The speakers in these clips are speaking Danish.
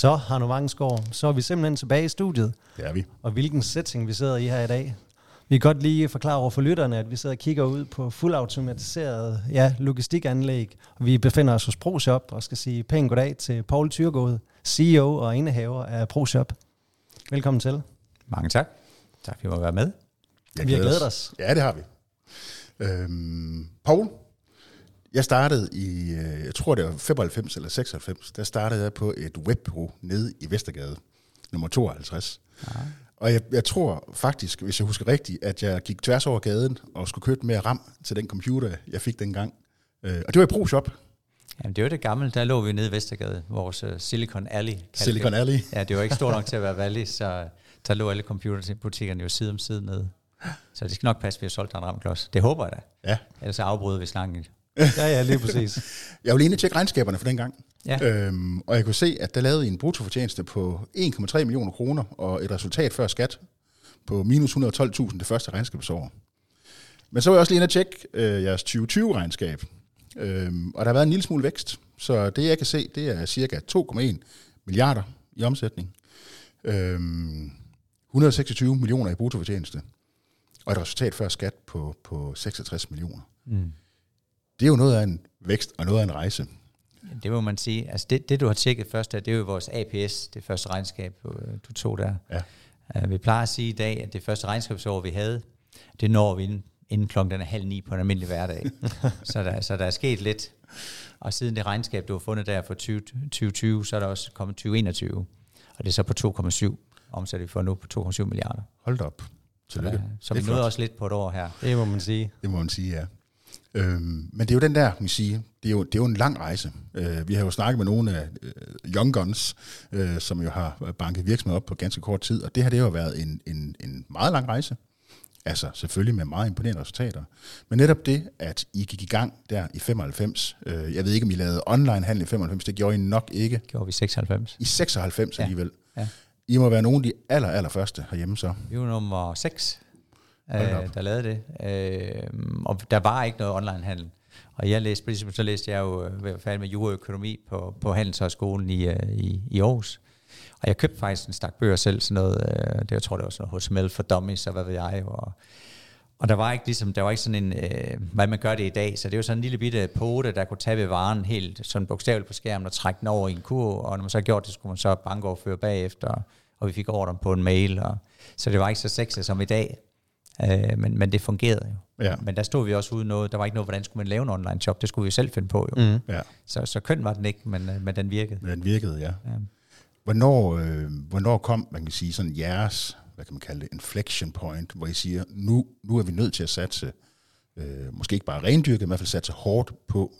Så, Hanno Vangsgaard, så er vi simpelthen tilbage i studiet. Det er vi. Og hvilken setting vi sidder i her i dag. Vi kan godt lige forklare over for lytterne, at vi sidder og kigger ud på fuldautomatiseret logistikanlæg. Vi befinder os hos ProShop og skal sige pænt goddag til Poul Thyregod, CEO og indehaver af ProShop. Velkommen til. Mange tak. Tak fordi vi måtte være med. Vi har glædet os. Ja, det har vi. Poul? Jeg startede i, jeg tror det var 95 eller 96, der startede jeg på et webbureau nede i Vestergade, nummer 52. Aha. Og jeg tror faktisk, hvis jeg husker rigtigt, at jeg gik tværs over gaden og skulle købe mere RAM til den computer, jeg fik dengang. Og det var i ProShop. Jamen det var det gamle, der lå vi nede i Vestergade, vores Silicon Alley. Silicon Alley. Ja, det var ikke stort nok til at være valley, så der lå alle computerbutikkerne jo side om side nede. Så det skal nok passe, at vi har solgt en RAM-klods. Det håber jeg da. Ja. Ellers afbryder vi slangen. Ja, lige præcis. Jeg ville inde tjekke regnskaberne for dengang, og jeg kunne se, at der lavede en bruttofortjeneste på 1,3 millioner kroner og et resultat før skat på minus 112.000 det første regnskabsår. Men så var jeg også lige inde og tjekke jeres 2020-regnskab, og der har været en lille smule vækst, så det jeg kan se, det er cirka 2,1 milliarder i omsætning, 126 millioner i bruttofortjeneste og et resultat før skat på 66 millioner. Mm. Det er jo noget af en vækst og noget af en rejse. Det må man sige. Altså det du har tjekket først, det er jo vores APS, det første regnskab, du tog der. Ja. Vi plejer at sige i dag, at det første regnskabsår, vi havde, det når vi inden klokken 8:30 på en almindelig hverdag. så der er sket lidt. Og siden det regnskab, du har fundet der for 2020, så er der også kommet 2021. Og det er så på 2,7. Omsætter vi for nu på 2,7 milliarder. Hold op. Tillykke. Så vi nåede også lidt på et år her. Det må man sige. Det må man sige, ja. Men det er jo den der, kan man sige, det er jo en lang rejse. Vi har jo snakket med nogle af Young Guns, som jo har banket virksomheder op på ganske kort tid, og det har det jo været en meget lang rejse. Altså selvfølgelig med meget imponerende resultater. Men netop det, at I gik i gang der i 95, jeg ved ikke, om I lavede online-handel i 95, det gjorde I nok ikke. Gjorde vi 96. I 96 alligevel. Ja. I må være nogle af de allerførste herhjemme så. Vi var nummer 6. Der lavede det, og der var ikke noget online-handel. Og jeg læste jo ved at færdig med jura og økonomi på Handelshøjskolen i Aarhus. Og jeg købte faktisk en stak bøger selv, sådan noget, jeg tror det var sådan noget HTML for dummies, og hvad ved jeg. Og der var ikke ligesom, der var ikke sådan en, hvad man gør det i dag, så det var sådan en lille bitte pote, der kunne tage ved varen helt sådan bogstaveligt på skærmen og trække den over i en kurv, og når man så gjorde det, skulle man så bankoverføre bagefter, og vi fik ordren på en mail, så det var ikke så sexet som i dag. Men det fungerede jo. Ja. Men der stod vi også uden noget. Der var ikke noget, hvordan skulle man lave en online shop. Det skulle vi jo selv finde på jo. Mm. Ja. Så køn var den ikke, men den virkede. Den virkede, ja. Hvornår kom, man kan sige, sådan jeres, hvad kan man kalde det, inflection point, hvor I siger, nu er vi nødt til at satse, måske ikke bare rendyrket, men i hvert fald satse hårdt på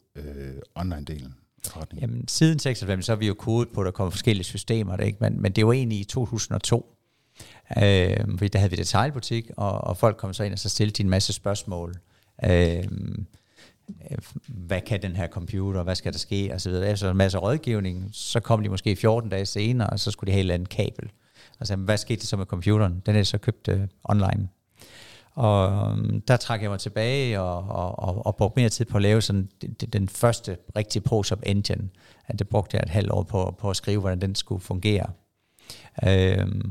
online-delen? Jamen, siden 96, så har vi jo kodet på, at der kommer forskellige systemer, der, ikke? Men det var egentlig i 2002, fordi der havde vi detailbutik, og folk kom så ind og så stillede en masse spørgsmål. Hvad kan den her computer, hvad skal der ske, og så videre. Efter en masse rådgivning, så kom de måske 14 dage senere, og så skulle de have et eller andet kabel. Altså, hvad skete det så med computeren? Den er så købt online. Og der trak jeg mig tilbage og brugte mere tid på at lave sådan den første rigtige ProShop engine. Det brugte jeg et halvt år på at skrive, hvordan den skulle fungere.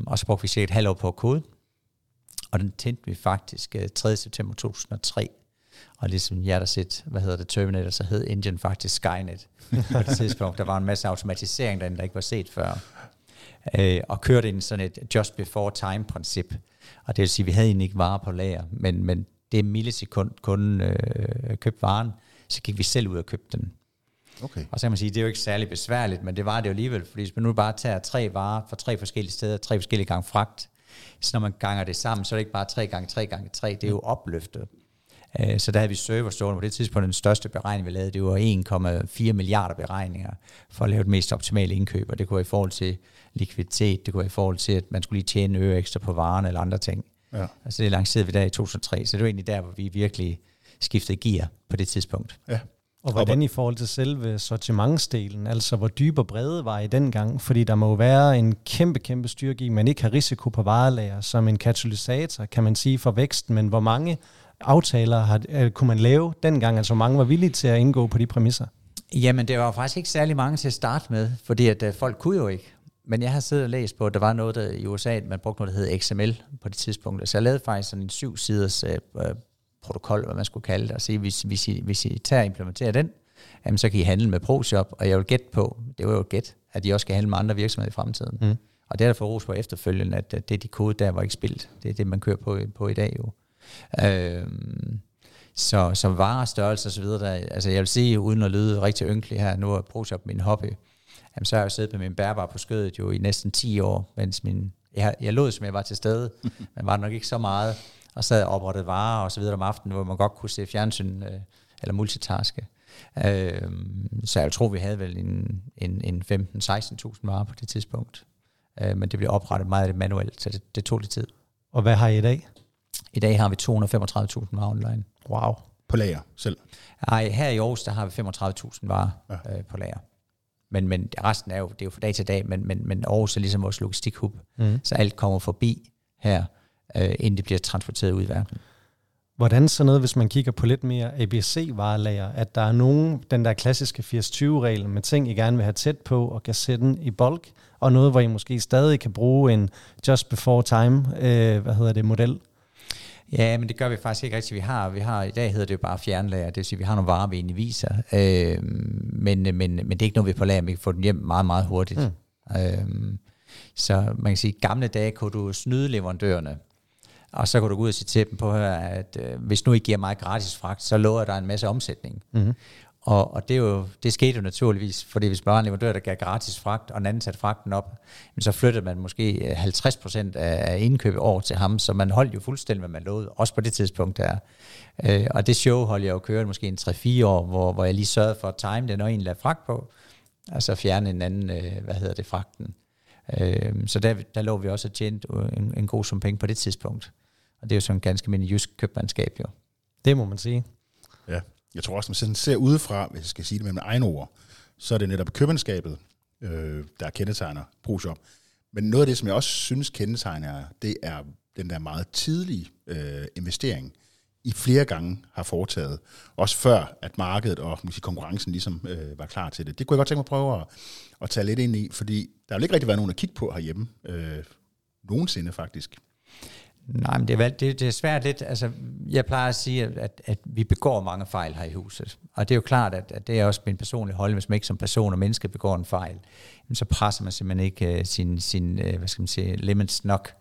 Og så brugte vi cirka et halvt år på kode, og den tændte vi faktisk 3. september 2003, og ligesom jeg der set, Terminator, så hed Engine faktisk Skynet på det tidspunkt. Der var en masse automatisering derinde, der ikke var set før, og kørte ind sådan et just before time princip, og det vil sige, at vi havde egentlig ikke varer på lager, men det millisekund kunden købte varen, så gik vi selv ud og købte den. Okay. Og så kan man sige, det er jo ikke særlig besværligt, men det var det jo alligevel, fordi hvis man nu bare tager 3 varer fra 3 forskellige steder, 3 forskellige gange fragt, så når man ganger det sammen, så er det ikke bare 3 gange 3 gange 3, det er jo opløftet. Så der havde vi serverstående på det tidspunkt, den største beregning, vi lavede, det var 1,4 milliarder beregninger for at lave det mest optimale indkøb, og det kunne være i forhold til likviditet, det kunne være i forhold til, at man skulle lige tjene en øre ekstra på varerne eller andre ting. Ja. Altså det lancerede vi der i 2003, så det var egentlig der, hvor vi virkelig skiftede gear på det tidspunkt. Ja. Og hvordan i forhold til selve sortimentsdelen, altså hvor dybe og brede var I dengang? Fordi der må jo være en kæmpe styrke i, man ikke har risiko på varelager som en katalysator, kan man sige, for væksten. Men hvor mange aftaler kunne man lave dengang? Altså hvor mange var villige til at indgå på de præmisser? Jamen det var faktisk ikke særlig mange til at starte med, fordi at folk kunne jo ikke. Men jeg har siddet og læst på, at der var noget der, i USA, man brugte noget, der hed XML på det tidspunkt. Så jeg lavede faktisk sådan en 7-siders protokol, hvad man skulle kalde det, og sige, hvis I tager og implementerer den, jamen, så kan I handle med ProShop, og jeg vil gætte på, det var jo et gæt, at de også skal handle med andre virksomheder i fremtiden. Mm. Og det er der for ros på efterfølgende, at det de kode der var ikke spildt. Det er det, man kører på i dag jo. Så som varer, størrelse og så videre, der, altså jeg vil sige, uden at lyde rigtig ynkelig her, nu er ProShop min hobby, jamen, så har jeg jo siddet med min bærbare på skødet jo i næsten 10 år, mens jeg lod, som jeg var til stede, men var nok ikke så meget, og sad og oprettede varer og så videre om aftenen, hvor man godt kunne se fjernsyn eller multitaske. Så jeg tror, vi havde vel en 15-16.000 varer på det tidspunkt. Men det blev oprettet meget af det manuelt, så det tog lidt tid. Og hvad har I i dag? I dag har vi 235.000 varer online. Wow. På lager selv? Nej, her i Aarhus, der har vi 35.000 varer på lager. Men resten er jo, det er jo fra dag til dag, men Aarhus er ligesom vores logistikhub. Mm. Så alt kommer forbi her, inden det bliver transporteret ud i verden. Hvordan så noget, hvis man kigger på lidt mere ABC-varelager, at der er nogen, den der klassiske 80-20-regel med ting, I gerne vil have tæt på og kan sætte den i bulk, og noget, hvor I måske stadig kan bruge en just before time, model? Ja, men det gør vi faktisk ikke rigtigt, vi har i dag hedder det jo bare fjernlager, det vil sige, vi har nogle varer, vi egentlig viser, men det er ikke noget, vi er på lager, vi kan få den hjem meget, meget hurtigt. Mm. Så man kan sige, at gamle dage kunne du snyde leverandørerne, og så kunne du gå ud og sige til dem på, at hvis nu I giver mig gratis fragt, så lover der en masse omsætning. Mm-hmm. Og det skete jo naturligvis, fordi hvis bare en leverandør, der gav gratis fragt, og en anden satte fragten op, så flyttede man måske 50% af indkøbet over til ham, så man holdt jo fuldstændig, hvad man lovede, også på det tidspunkt der. Og det show holdt jeg jo kørt måske en 3-4 år, hvor jeg lige sørgede for at time det, når en lagde fragt på, og så fjerne en anden, fragten. Så der lå vi også og tjente en god sum penge på det tidspunkt. Og det er jo sådan en ganske mindre jysk købmandskab jo. Det må man sige. Ja, jeg tror også, når man ser udefra, hvis jeg skal sige det med mine egne ord, så er det netop købmandskabet, der kendetegner ProShop. Men noget af det, som jeg også synes kendetegner, det er den der meget tidlige investering, I flere gange har foretaget. Også før, at markedet og konkurrencen ligesom var klar til det. Det kunne jeg godt tænke mig at prøve at tage lidt ind i, fordi der har ikke rigtig været nogen at kigge på herhjemme. Nogensinde faktisk. Nej, men det er svært lidt. Altså, jeg plejer at sige, at vi begår mange fejl her i huset. Og det er jo klart, at det er også min personlige holdning, hvis man ikke som person og menneske begår en fejl, så presser man simpelthen ikke sin hvad skal man sige, limits nok,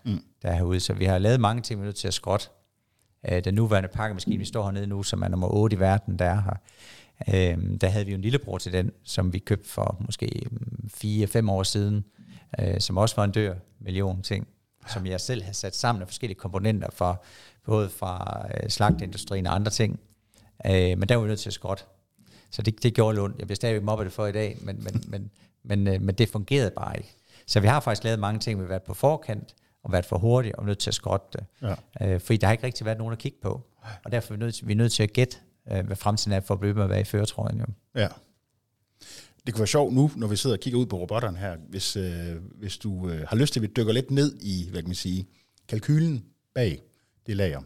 der er herude. Så vi har lavet mange ting, vi er nødt til at skrotte. Den nuværende pakkemaskine, vi står hernede nu, som er nummer 8 i verden, der er her. Der havde vi jo en lillebror til den, som vi købte for måske 4-5 år siden, som også var en dyr million ting, som jeg selv har sat sammen af forskellige komponenter, både fra slagteindustrien og andre ting. Men der var vi nødt til at skrotte. Så det gjorde ondt. Jeg bliver stadigvæk mobbet det for i dag, men det fungerede bare ikke. Så vi har faktisk lavet mange ting, vi har været på forkant, og været for hurtigt og nødt til at skrotte det. Ja. Fordi der har ikke rigtig været nogen at kigge på. Og derfor er vi nødt til at gætte, hvad fremtiden er for at blive med at være i førertrøjen. Ja. Det kunne være sjovt nu, når vi sidder og kigger ud på robotterne her, hvis du har lyst til, at vi dykker lidt ned i, hvad kan man sige, kalkylen bag det lager.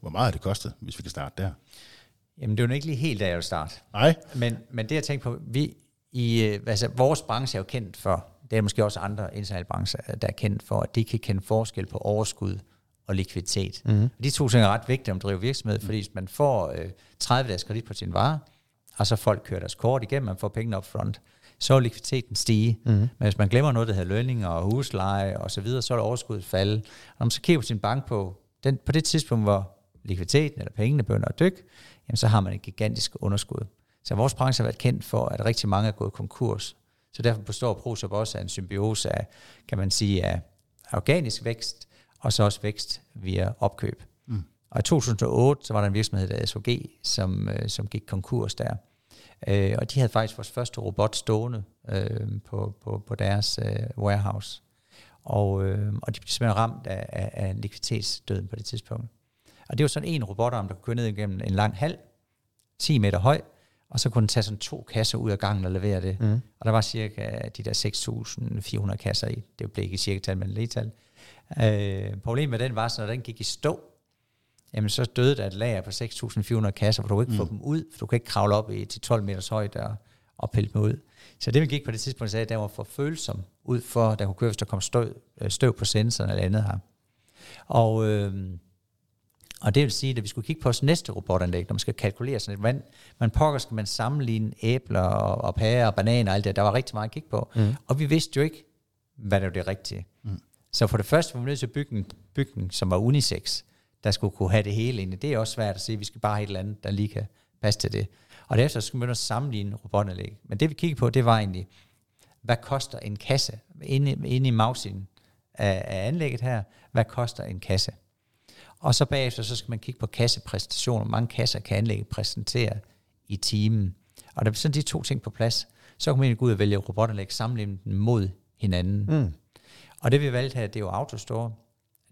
Hvor meget har det kostet, hvis vi kan starte der? Jamen, det er jo ikke lige helt, da jeg vil starte. Nej. Men det, jeg tænkte på, vores branche er jo kendt for, det er måske også andre internationale brancher, der er kendt for, at de kan kende forskel på overskud og likviditet. Mm-hmm. Og de to ting er ret vigtige, om at drive virksomhed, fordi hvis man får 30 dages kredit på sin vare, og så folk kører deres kort igennem, man får pengene op front, så er likviditeten stige. Mm-hmm. Men hvis man glemmer noget, der hedder lønninger og husleje og så videre, så er der overskuddet falde. Og når man så kigger på sin bank på det tidspunkt, hvor likviditeten eller pengene begynder at dykke, jamen, så har man et gigantisk underskud. Så vores branche har været kendt for, at rigtig mange er gået konkurs. Så derfor består ProShop også af en symbiose af, kan man sige, af organisk vækst, og så også vækst via opkøb. Mm. Og i 2008, så var der en virksomhed, der SHG, som gik konkurs der. Og de havde faktisk vores første robot stående på deres warehouse. Og de blev simpelthen ramt af likviditetsdøden på det tidspunkt. Og det var sådan en robotarm, der kunne køre ned igennem en lang hal, 10 meter høj, og så kunne den tage sådan 2 kasser ud af gangen og levere det. Mm. Og der var cirka de der 6.400 kasser i. Det blev ikke cirka-tal, men legetal. Problemet med den var, så når den gik i stå, jamen så døde der et lager på 6.400 kasser, for du kunne ikke få dem ud, for du kunne ikke kravle op til 12 meters højde og og pille dem ud. Så det vi gik på det tidspunkt, sagde, at den var for følsom ud for, at der kunne køre, hvis der kom støv på sensoren eller andet her. Og det vil sige, at vi skulle kigge på vores næste robotanlæg, når man skal kalkulere sådan et vand. Man pokker, skal man sammenligne æbler og pærer og bananer og alt det. Der var rigtig meget at kigge på. Mm. Og vi vidste jo ikke, hvad der var det rigtige. Mm. Så for det første var vi nødt til at bygge en, som var unisex, der skulle kunne have det hele inde. Det er også svært at sige, vi skal bare have et eller andet, der lige kan passe til det. Og derefter skulle vi begynde at sammenligne robotanlæg. Men det vi kiggede på, det var egentlig, hvad koster en kasse inde i magsiden af anlægget her? Hvad koster en kasse? Og så bagefter, så skal man kigge på kassepræsentationer. Mange kasser kan anlægget præsentere i timen. Og der er sådan de to ting på plads. Så kan man egentlig gå ud og vælge robotanlæg, sammenligne dem mod hinanden. Mm. Og det vi valgte her, det er jo Autostore.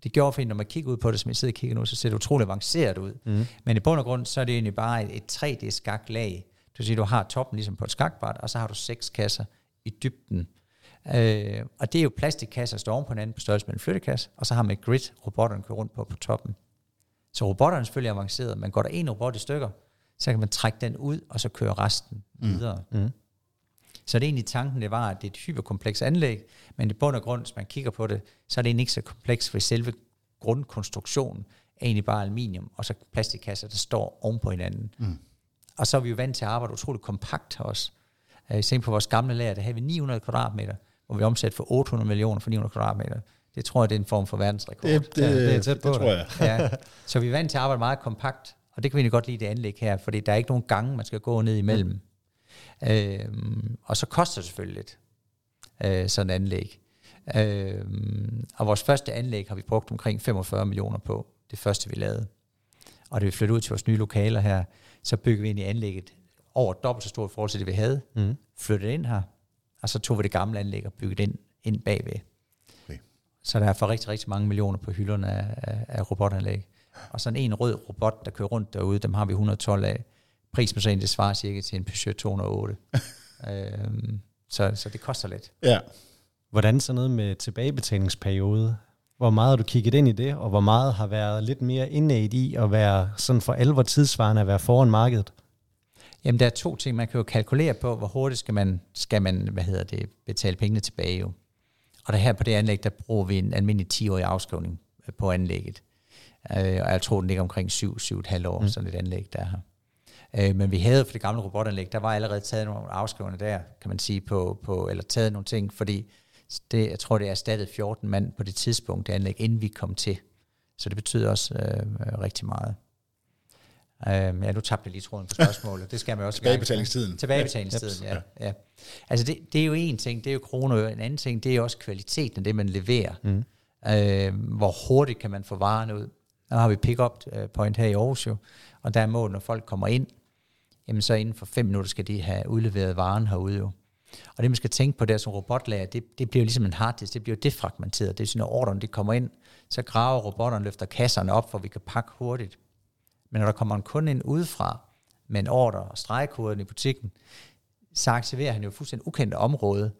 Det gjorde for en, når man kigger ud på det, som jeg sidder og kigger nu, så ser det utroligt avanceret ud. Mm. Men i bund og grund, så er det egentlig bare et 3D-skaklag. Du siger, du har toppen ligesom på et skakbræt, og så har du 6 kasser i dybden. Og det er jo plastikkasser, der står oven på hinanden på størrelse med en flyttekasse, og så har man et grid, robotterne kører rundt på toppen. Så robotterne selvfølgelig er avanceret, men går der en robot i stykker, så kan man trække den ud, og så kører resten videre. Mm. Så det er egentlig tanken, det var, at det er et hyperkomplekst anlæg, men i bund og grund, hvis man kigger på det, så er det egentlig ikke så komplekst, for selve grundkonstruktionen er egentlig bare aluminium, og så plastikkasser, der står oven på hinanden. Mm. Og så er vi jo vant til at arbejde utroligt kompakt også. Tænk på vores gamle lager, der havde vi 900 kvadratmeter, hvor vi omsætter for 800 millioner for 900 kvadratmeter. Det tror jeg, det er en form for verdensrekord. Det er tæt på det, tror jeg. Ja. Så vi er vant til at arbejde meget kompakt, og det kan vi egentlig godt lide det anlæg her, fordi der er ikke nogen gange, man skal gå ned imellem. Mm. Og så koster det selvfølgelig lidt sådan et anlæg. Og vores første anlæg har vi brugt omkring 45 millioner på, det første vi lavede. Og da vi flyttede ud til vores nye lokaler her, så byggede vi ind i anlægget over dobbelt så stort forhold til det vi havde, flyttede ind her, og så tog vi det gamle anlæg og byggede ind bagved. Okay. Så der er for rigtig, rigtig mange millioner på hylderne af robotanlæg. Og sådan en rød robot, der kører rundt derude, dem har vi 112 af. Prismæssigt, det svarer cirka til en Peugeot 208. Så det koster lidt. Ja. Hvordan så noget med tilbagebetalingsperiode? Hvor meget har du kigget ind i det, og hvor meget har været lidt mere indad i at være sådan for alvor tidsvarende at være foran markedet? Jamen, der er to ting, man kan jo kalkulere på, hvor hurtigt skal man betale pengene tilbage jo. Og der her på det anlæg, der bruger vi en almindelig 10-årig afskrivning på anlægget. Og jeg tror, den ligger omkring 7,5 år, sådan et anlæg, der her. Men vi havde for det gamle robotanlæg, der var allerede taget nogle afskrivninger der, kan man sige, eller taget nogle ting, fordi det, jeg tror, det er erstattet 14 mand på det tidspunkt, det anlæg, inden vi kom til. Så det betyder også rigtig meget. Nu tabte jeg lige tråden på spørgsmålet. Det skal man også. Tilbagebetalingstiden, ja. Altså det er jo en ting, det er jo kroner. En anden ting, det er også kvaliteten af det, man leverer. Mm. Hvor hurtigt kan man få varen ud. Nu har vi pick-up point her i Aarhus jo, og der er målet, når folk kommer ind, jamen så inden for 5 minutter skal de have udleveret varen herude jo. Og det man skal tænke på der som robotlager, det bliver ligesom en harddisk, det bliver defragmenteret. Det er sådan, når ordren det kommer ind, så graver robotterne, løfter kasserne op, for vi kan pakke hurtigt. Men når der kommer en kunde ind udefra med en ordre og stregkoden i butikken, så aktiverer han jo fuldstændig ukendte område,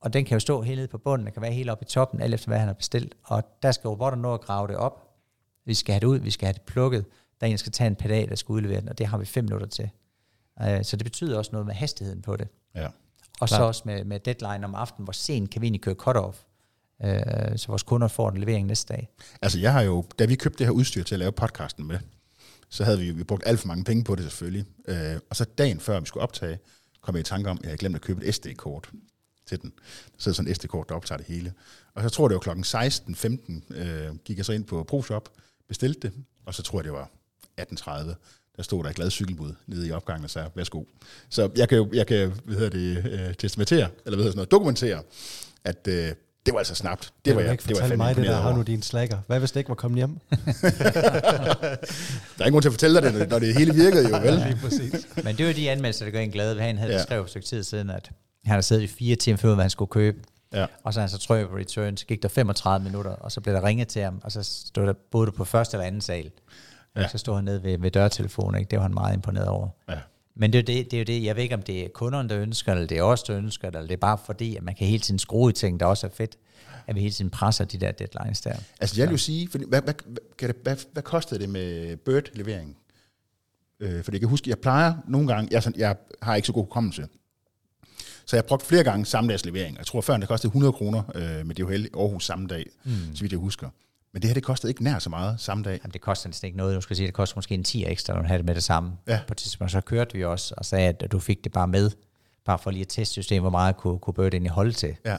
og den kan jo stå helt nede på bunden, den kan være helt oppe i toppen, alt efter hvad han har bestilt, og der skal robotterne nå at grave det op. Vi skal have det ud, vi skal have det plukket. Der er en, der skal tage en pedal, der skal udlevere den, og det har vi 5 minutter til. Så det betyder også noget med hastigheden på det. Ja, og så også med deadline om aftenen, hvor sent kan vi egentlig køre cut-off, så vores kunder får en levering næste dag. Altså jeg har jo, da vi købte det her udstyr til at lave podcasten med, så havde vi brugt alt for mange penge på det selvfølgelig. Og så dagen før vi skulle optage, kom jeg i tanke om, at jeg havde glemt at købe et SD-kort til den. Der sidder sådan et SD-kort, der optager det hele. Og så tror jeg, det var klokken 16:15, gik jeg så ind på ProShop, bestilte det, og så tror jeg, det var 18:30. Der stod der et glad cykelbud nede i opgangen og sagde, værsgo. Så jeg kan testamentere, eller dokumentere, at det var altså snabt. Det var jeg. Det var mig, det der har nu dine slacker. Hvad hvis det ikke var kommet hjem? Der er ingen grund til at fortælle dig det, når det hele virkede jo, vel? Ja, lige præcis. Men det var de anmeldelser, der gør en glad. Han havde skrevet for et stykke tid siden, at han havde siddet i 4 timer før, hvad han skulle købe. Ja. Og så altså trøjer på return, så gik der 35 minutter, og så blev der ringet til ham, og så stod der både på første eller anden sal. Ja. Så stod han nede ved dørtelefonen, ikke? Det var han meget imponeret over. Ja. Men det er jo det, jeg ved ikke, om det er kunderne, der ønsker, eller det er os, der ønsker, eller det er bare fordi, at man kan hele tiden skrue i ting, der også er fedt, at vi hele tiden presser de der deadlines der. Altså jeg vil jo sige, fordi, hvad kostede det med Bird-leveringen? Fordi jeg kan huske, jeg plejer nogle gange, jeg har ikke så god hukommelse, Så jeg brugte flere gange samdagslevering. Jeg tror før, det kostede 100 kroner med DHL i Aarhus samme dag, så vidt jeg husker. Men det her, det kostede ikke nær så meget samme dag. Jamen, det kostede næsten ikke noget. Du skal sige, det kostede måske en 10 ekstra, når du havde det med det samme. Ja. På tidspunkt så kørte vi også og sagde, at du fik det bare med, bare for lige at teste systemet, hvor meget kunne Bird egentlig holde til. Ja.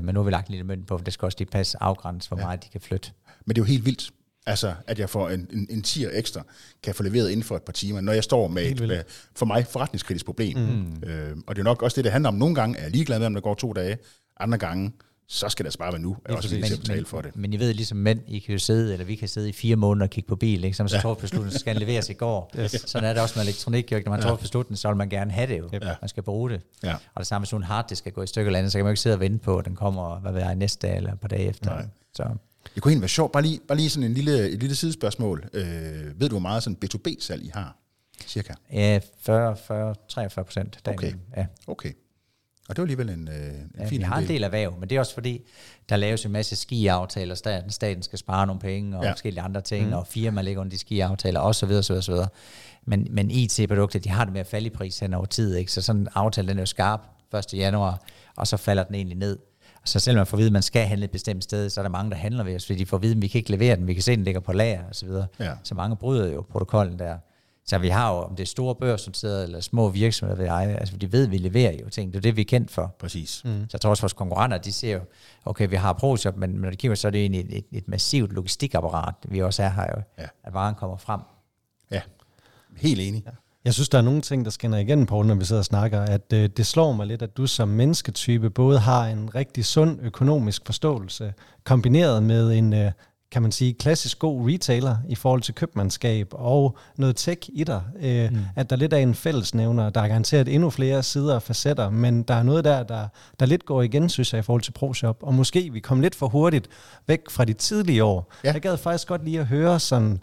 Men nu har vi lagt en lille mønt på, for det skal også lige passe afgrænse, hvor meget de kan flytte. Men det er jo helt vildt, altså, at jeg får en 10 ekstra, kan få leveret inden for et par timer, når jeg står med et, for mig, forretningskritisk problem. Og det er nok også det handler om. Nogle gange er jeg ligeglad med, om der går 2 dage, andre gange, så skal det bare være nu, og også vildt til at betale for det. Men I ved ligesom mænd, I kan jo sidde, eller vi kan sidde i 4 måneder og kigge på bil, ikke? Som så tog beslutningen, så skal den leveres i går. Yes. Sådan er det også med elektronik, jo, ikke? Når man tog beslutningen, så vil man gerne have det jo. Yep. Man skal bruge det. Ja. Og det samme, hvis en harddisk skal gå i stykker eller andet, så kan man jo ikke sidde og vente på, at den kommer, hvad ved jeg, næste dag eller et par dage efter. Nej. Så. Det kunne egentlig være sjovt. Bare lige sådan et lille sidespørgsmål. Ved du, hvor meget sådan B2B-salg I har? Cirka? 40-43%. Okay. Ja. Okay. Og det var alligevel en fin del. Vi har en del erhverv, men det er også fordi, der laves en masse skiaftaler. Staten skal spare nogle penge og forskellige andre ting, og firmaer ligger under de skiaftaler osv. Men IT-produkter, de har det med at falde i pris hen over tid, ikke? Så sådan en aftale, den er jo skarp 1. januar, og så falder den egentlig ned. Så selvom man får at vide, at man skal handle et bestemt sted, så er der mange, der handler ved os, fordi de får at vide, at vi kan ikke levere den, vi kan se, den ligger på lager osv. Ja. Så mange bryder jo protokollen der. Så vi har jo, om det er store børsnoterede eller små virksomheder, ved eje, altså de ved, at vi leverer jo ting. Det er det, vi er kendt for. Præcis. Så jeg tror også, vores konkurrenter, de ser jo, okay, vi har ProShop, men når de kigger, så er det egentlig et massivt logistikapparat, vi også er her jo, at varen kommer frem. Ja, helt enig. Ja. Jeg synes, der er nogle ting, der skinner igen, Poul, når vi sidder og snakker, at det slår mig lidt, at du som mennesketype både har en rigtig sund økonomisk forståelse, kombineret med en... kan man sige, klassisk god retailer i forhold til købmandskab og noget tech i dig. At der lidt er en fællesnævner, der er garanteret endnu flere sider og facetter, men der er noget der lidt går igen, synes jeg, i forhold til ProShop. Og måske vi kom lidt for hurtigt væk fra de tidlige år. Ja. Jeg gad faktisk godt lige at høre sådan,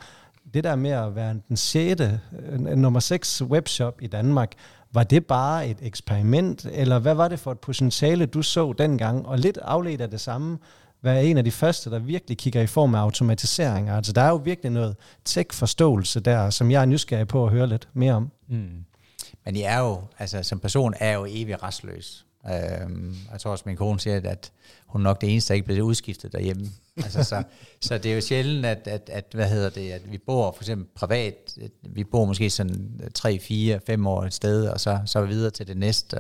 det der med at være den 6. nummer 6 webshop i Danmark. Var det bare et eksperiment, eller hvad var det for et potentiale, du så dengang? Og lidt afledt af det samme, hvad er en af de første, der virkelig kigger i form af automatiseringer? Altså, der er jo virkelig noget tech-forståelse der, som jeg er nysgerrig på at høre lidt mere om. Men I er jo, altså som person, er jo evig restløs. Jeg tror også, min kone siger, at hun nok det eneste, der ikke blev udskiftet derhjemme. Altså, så det er jo sjældent, at vi bor for eksempel privat. Vi bor måske sådan 3-5 år et sted, og så videre til det næste,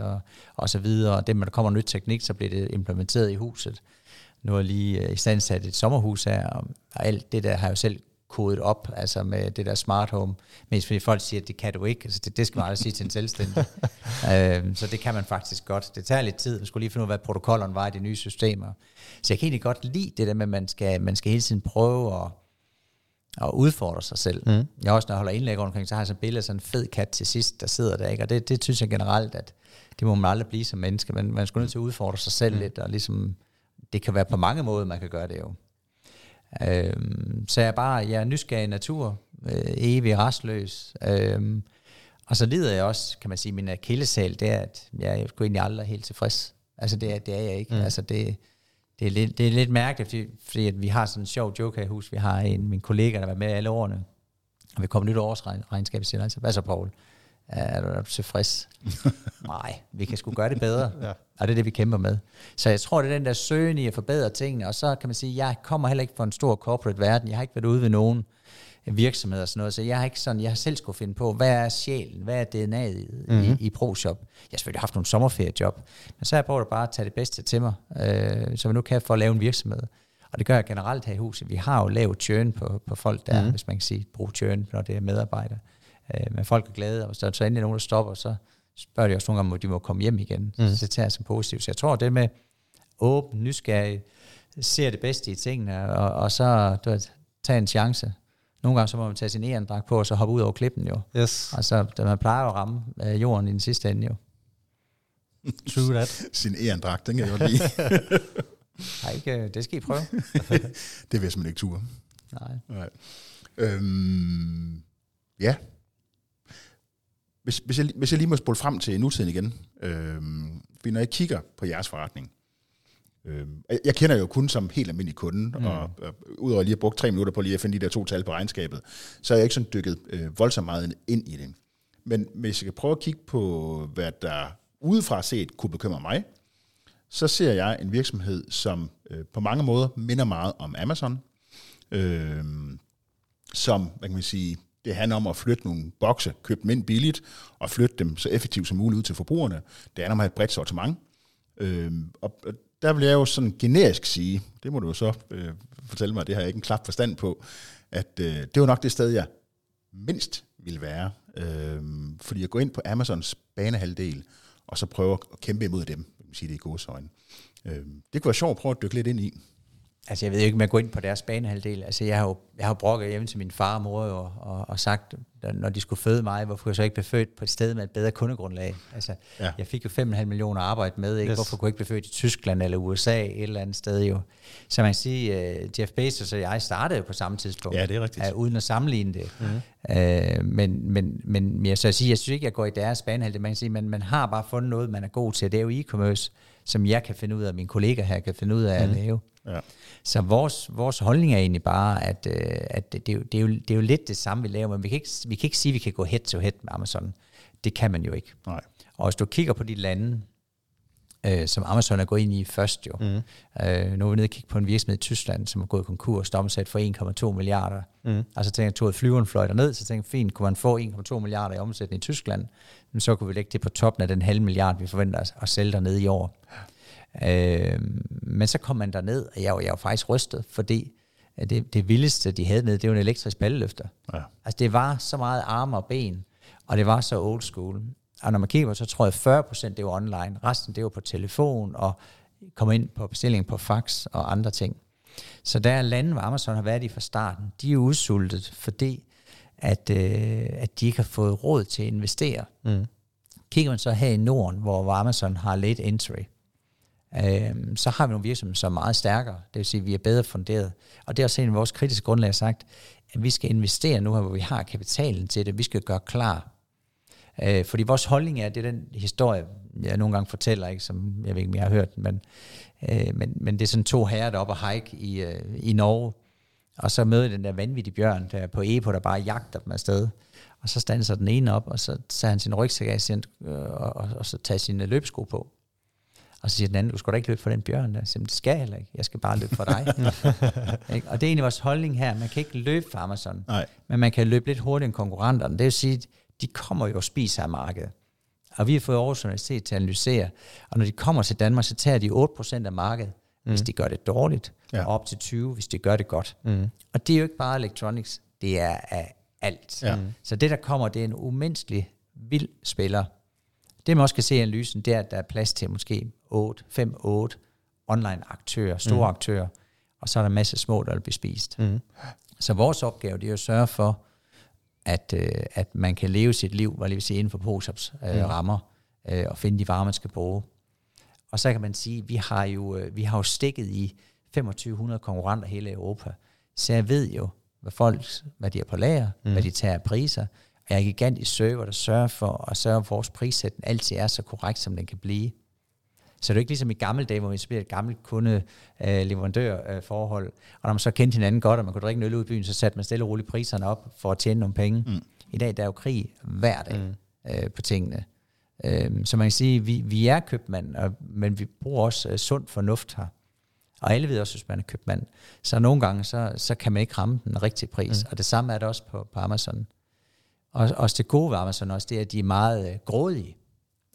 og så videre. Og det, når der kommer nyt teknik, så bliver det implementeret i huset. Nu har lige istandsat et sommerhus her, og alt det der har jeg jo selv kodet op, altså med det der smart home. Mest fordi folk siger, at det kan du ikke, altså det skal man aldrig sige til en selvstændig. Så det kan man faktisk godt. Det tager lidt tid, man skulle lige finde ud af, hvad protokollerne var i de nye systemer. Så jeg kan egentlig godt lide det der med, at man skal hele tiden prøve at udfordre sig selv. Jeg også, når jeg holder indlæg omkring, så har jeg sådan et billede af sådan en fed kat til sidst, der sidder der, ikke? Og det synes jeg generelt, at det må man aldrig blive som menneske, men man skal nødt til at udfordre sig selv lidt, og ligesom... Det kan være på mange måder, man kan gøre det jo. Så jeg er nysgerrig i natur, evig restløs. Og så lider jeg også, kan man sige, min akilleshæl, det er, at jeg sgu egentlig aldrig helt tilfreds. Altså det er jeg ikke. Altså det er lidt mærkeligt, fordi at vi har sådan en sjov joke her i hus. Vi har min kollega, der var med alle årene. Og vi kom nyt årsregnskab til, altså, hvad så, Poul? Er du tilfreds? Nej, vi kan sgu gøre det bedre. Ja. Og det er det, vi kæmper med. Så jeg tror, det er den der søgen i at forbedre tingene. Og så kan man sige, jeg kommer heller ikke fra en stor corporate verden. Jeg har ikke været ude ved nogen virksomheder og sådan noget. Så jeg har ikke sådan, jeg har selv skulle finde på, hvad er sjælen? Hvad er DNA'et i ProShop? Jeg har selvfølgelig haft nogle sommerferiejob. Men så har jeg prøvet bare at tage det bedste til mig, som jeg nu kan for at lave en virksomhed. Og det gør jeg generelt her i huset. Vi har jo lavet churn på folk der, hvis man kan sige, brug churn, når det er medarbejdere. Men folk er glade, og hvis der er så endelig nogen, der stopper, så spørger de også nogle gange, om de må komme hjem igen. Så det tager jeg som positivt. Så jeg tror, det med åben, nysgerrig, ser det bedste i tingene, og så tage en chance. Nogle gange så må man tage sin ærendrag på, og så hoppe ud over klippen jo. Yes. Og så man plejer at ramme jorden i den sidste ende jo. True that. Sin ærendrag, den kan jeg godt lide. Nej, det skal I prøve. Det vil jeg simpelthen ikke ture. Nej. Ja. Hvis jeg lige må spole frem til nutiden igen, fordi når jeg kigger på jeres forretning, jeg kender jo kun som helt almindelig kunde, og udover lige at bruge 3 minutter på lige at finde de der 2 tal på regnskabet, så er jeg ikke sådan dykket voldsomt meget ind i det. Men hvis jeg kan prøve at kigge på, hvad der udefra set kunne bekymre mig, så ser jeg en virksomhed, som på mange måder minder meget om Amazon, som, hvad kan man sige, det handler om at flytte nogle bokse, købe dem ind billigt, og flytte dem så effektivt som muligt ud til forbrugerne. Det handler om at have et bredt sortiment. Og der vil jeg jo sådan generisk sige, det må du jo så fortælle mig, det har jeg ikke en klap forstand på, at det var nok det sted, jeg mindst ville være. Fordi at gå ind på Amazons banehalvdel, og så prøve at kæmpe imod dem, jeg vil sige det i gåseøjne. Det kunne være sjovt at prøve at dykke lidt ind i. Altså jeg ved jo ikke, om jeg går ind på deres banehalvdel. Altså jeg har brokket hjemme til min far og mor og sagt, når de skulle føde mig, hvorfor jeg så ikke blev født på et sted med et bedre kundegrundlag. Altså ja. Jeg fik jo 5,5 millioner arbejde med, ikke? Yes. Hvorfor kunne jeg ikke blive født i Tyskland eller USA, et eller andet sted jo. Så man kan sige, Jeff Bezos og jeg startede på samme tidspunkt. Ja, det er rigtigt. Uden at sammenligne det. Mm-hmm. Men jeg så sige, jeg synes ikke, jeg går i deres banehalvdel. Man kan sige, man har bare fundet noget, man er god til. Det er jo e-commerce, som jeg kan finde ud af, mine kollegaer her kan finde ud af at lave. Ja. Så vores holdning er egentlig bare, at det er jo lidt det samme, vi laver, men vi kan ikke sige, at vi kan gå head-to-head med Amazon. Det kan man jo ikke. Nej. Og hvis du kigger på de lande, som Amazon er gået ind i først jo. Mm. Nu er vi nede og kigge på en virksomhed i Tyskland, som er gået konkurs, omsat for 1,2 milliarder. Mm. Og så tænker jeg, at flyveren fløjter ned, så tænker jeg, fint, kunne man få 1,2 milliarder i omsætning i Tyskland, men så kunne vi lægge det på toppen af den halve milliard, vi forventer os at sælge dernede i år. Men så kom man derned, og jeg var faktisk rystet, fordi det vildeste, de havde nede, det var en elektrisk palleløfter. Ja. Altså det var så meget arme og ben, og det var så old school. Og når man kigger på, så tror jeg 40% det var online, resten det var på telefon, og kom ind på bestillingen på fax og andre ting. Så der er lande, hvor Amazon har været i fra starten, de er udsultet, fordi at de ikke har fået råd til at investere. Mm. Kigger man så her i Norden, hvor Amazon har late entry, så har vi nogle virksomheder, som er meget stærkere. Det vil sige, at vi er bedre funderet. Og det er også en af vores kritiske grundlag sagt, at vi skal investere nu her, hvor vi har kapitalen til det. Vi skal gøre klar. Fordi vores holdning er, det er den historie, jeg nogle gange fortæller, ikke, som jeg ved ikke, om jeg har hørt, men det er sådan to herrer, der er oppe og hike i Norge, og så møder den der vanvittige bjørn, der er på Epo, der bare jagter dem afsted. Og så standser den ene op, og så tager han sin rygsæk af, og så tager sine løbesko på. Og så siger den anden, du skal da ikke løbe for den bjørn der. Simpelthen, det skal jeg heller ikke. Jeg skal bare løbe for dig. Og det er egentlig vores holdning her. Man kan ikke løbe for Amazon. Nej. Men man kan løbe lidt hurtigere end konkurrenterne. Det vil sige, at de kommer jo og spiser af markedet. Og vi har fået Aarhus Universitet til at analysere. Og når de kommer til Danmark, så tager de 8% af markedet, hvis de gør det dårligt. Ja. Og op til 20%, hvis de gør det godt. Mm. Og det er jo ikke bare electronics. Det er af alt. Ja. Så det, der kommer, det er en umenneskelig vild spiller. Det man også kan se i analysen, det er, at der er plads til måske 5-8 online-aktører, store aktører, og så er der en masse små, der vil blive spist. Mm. Så vores opgave, det er at sørge for, at man kan leve sit liv, hvad det vil sige, inden for ProShops rammer, og finde de varer, man skal bruge. Og så kan man sige, at vi har jo stikket i 2500 konkurrenter hele Europa, så jeg ved jo, hvad de er på lager, hvad de tager af priser. Jeg er en gigantisk server, der sørger for, at vores prissætning altid er så korrekt, som den kan blive. Så det er ikke ligesom i gamle dage, hvor vi spiller et gammelt kunde-leverandør-forhold. Og når man så kendte hinanden godt, og man kunne drikke en øl ud i byen, så satte man stille og roligt priserne op for at tjene nogle penge. Mm. I dag der er jo krig hver dag på tingene. Så man kan sige, at vi er købmand, men vi bruger også sund fornuft her. Og alle ved også, hvis man er købmand. Så nogle gange, så kan man ikke ramme den rigtige pris. Og det samme er det også på Amazon. Og også det gode ved Amazon også, det er, at de er meget grådige.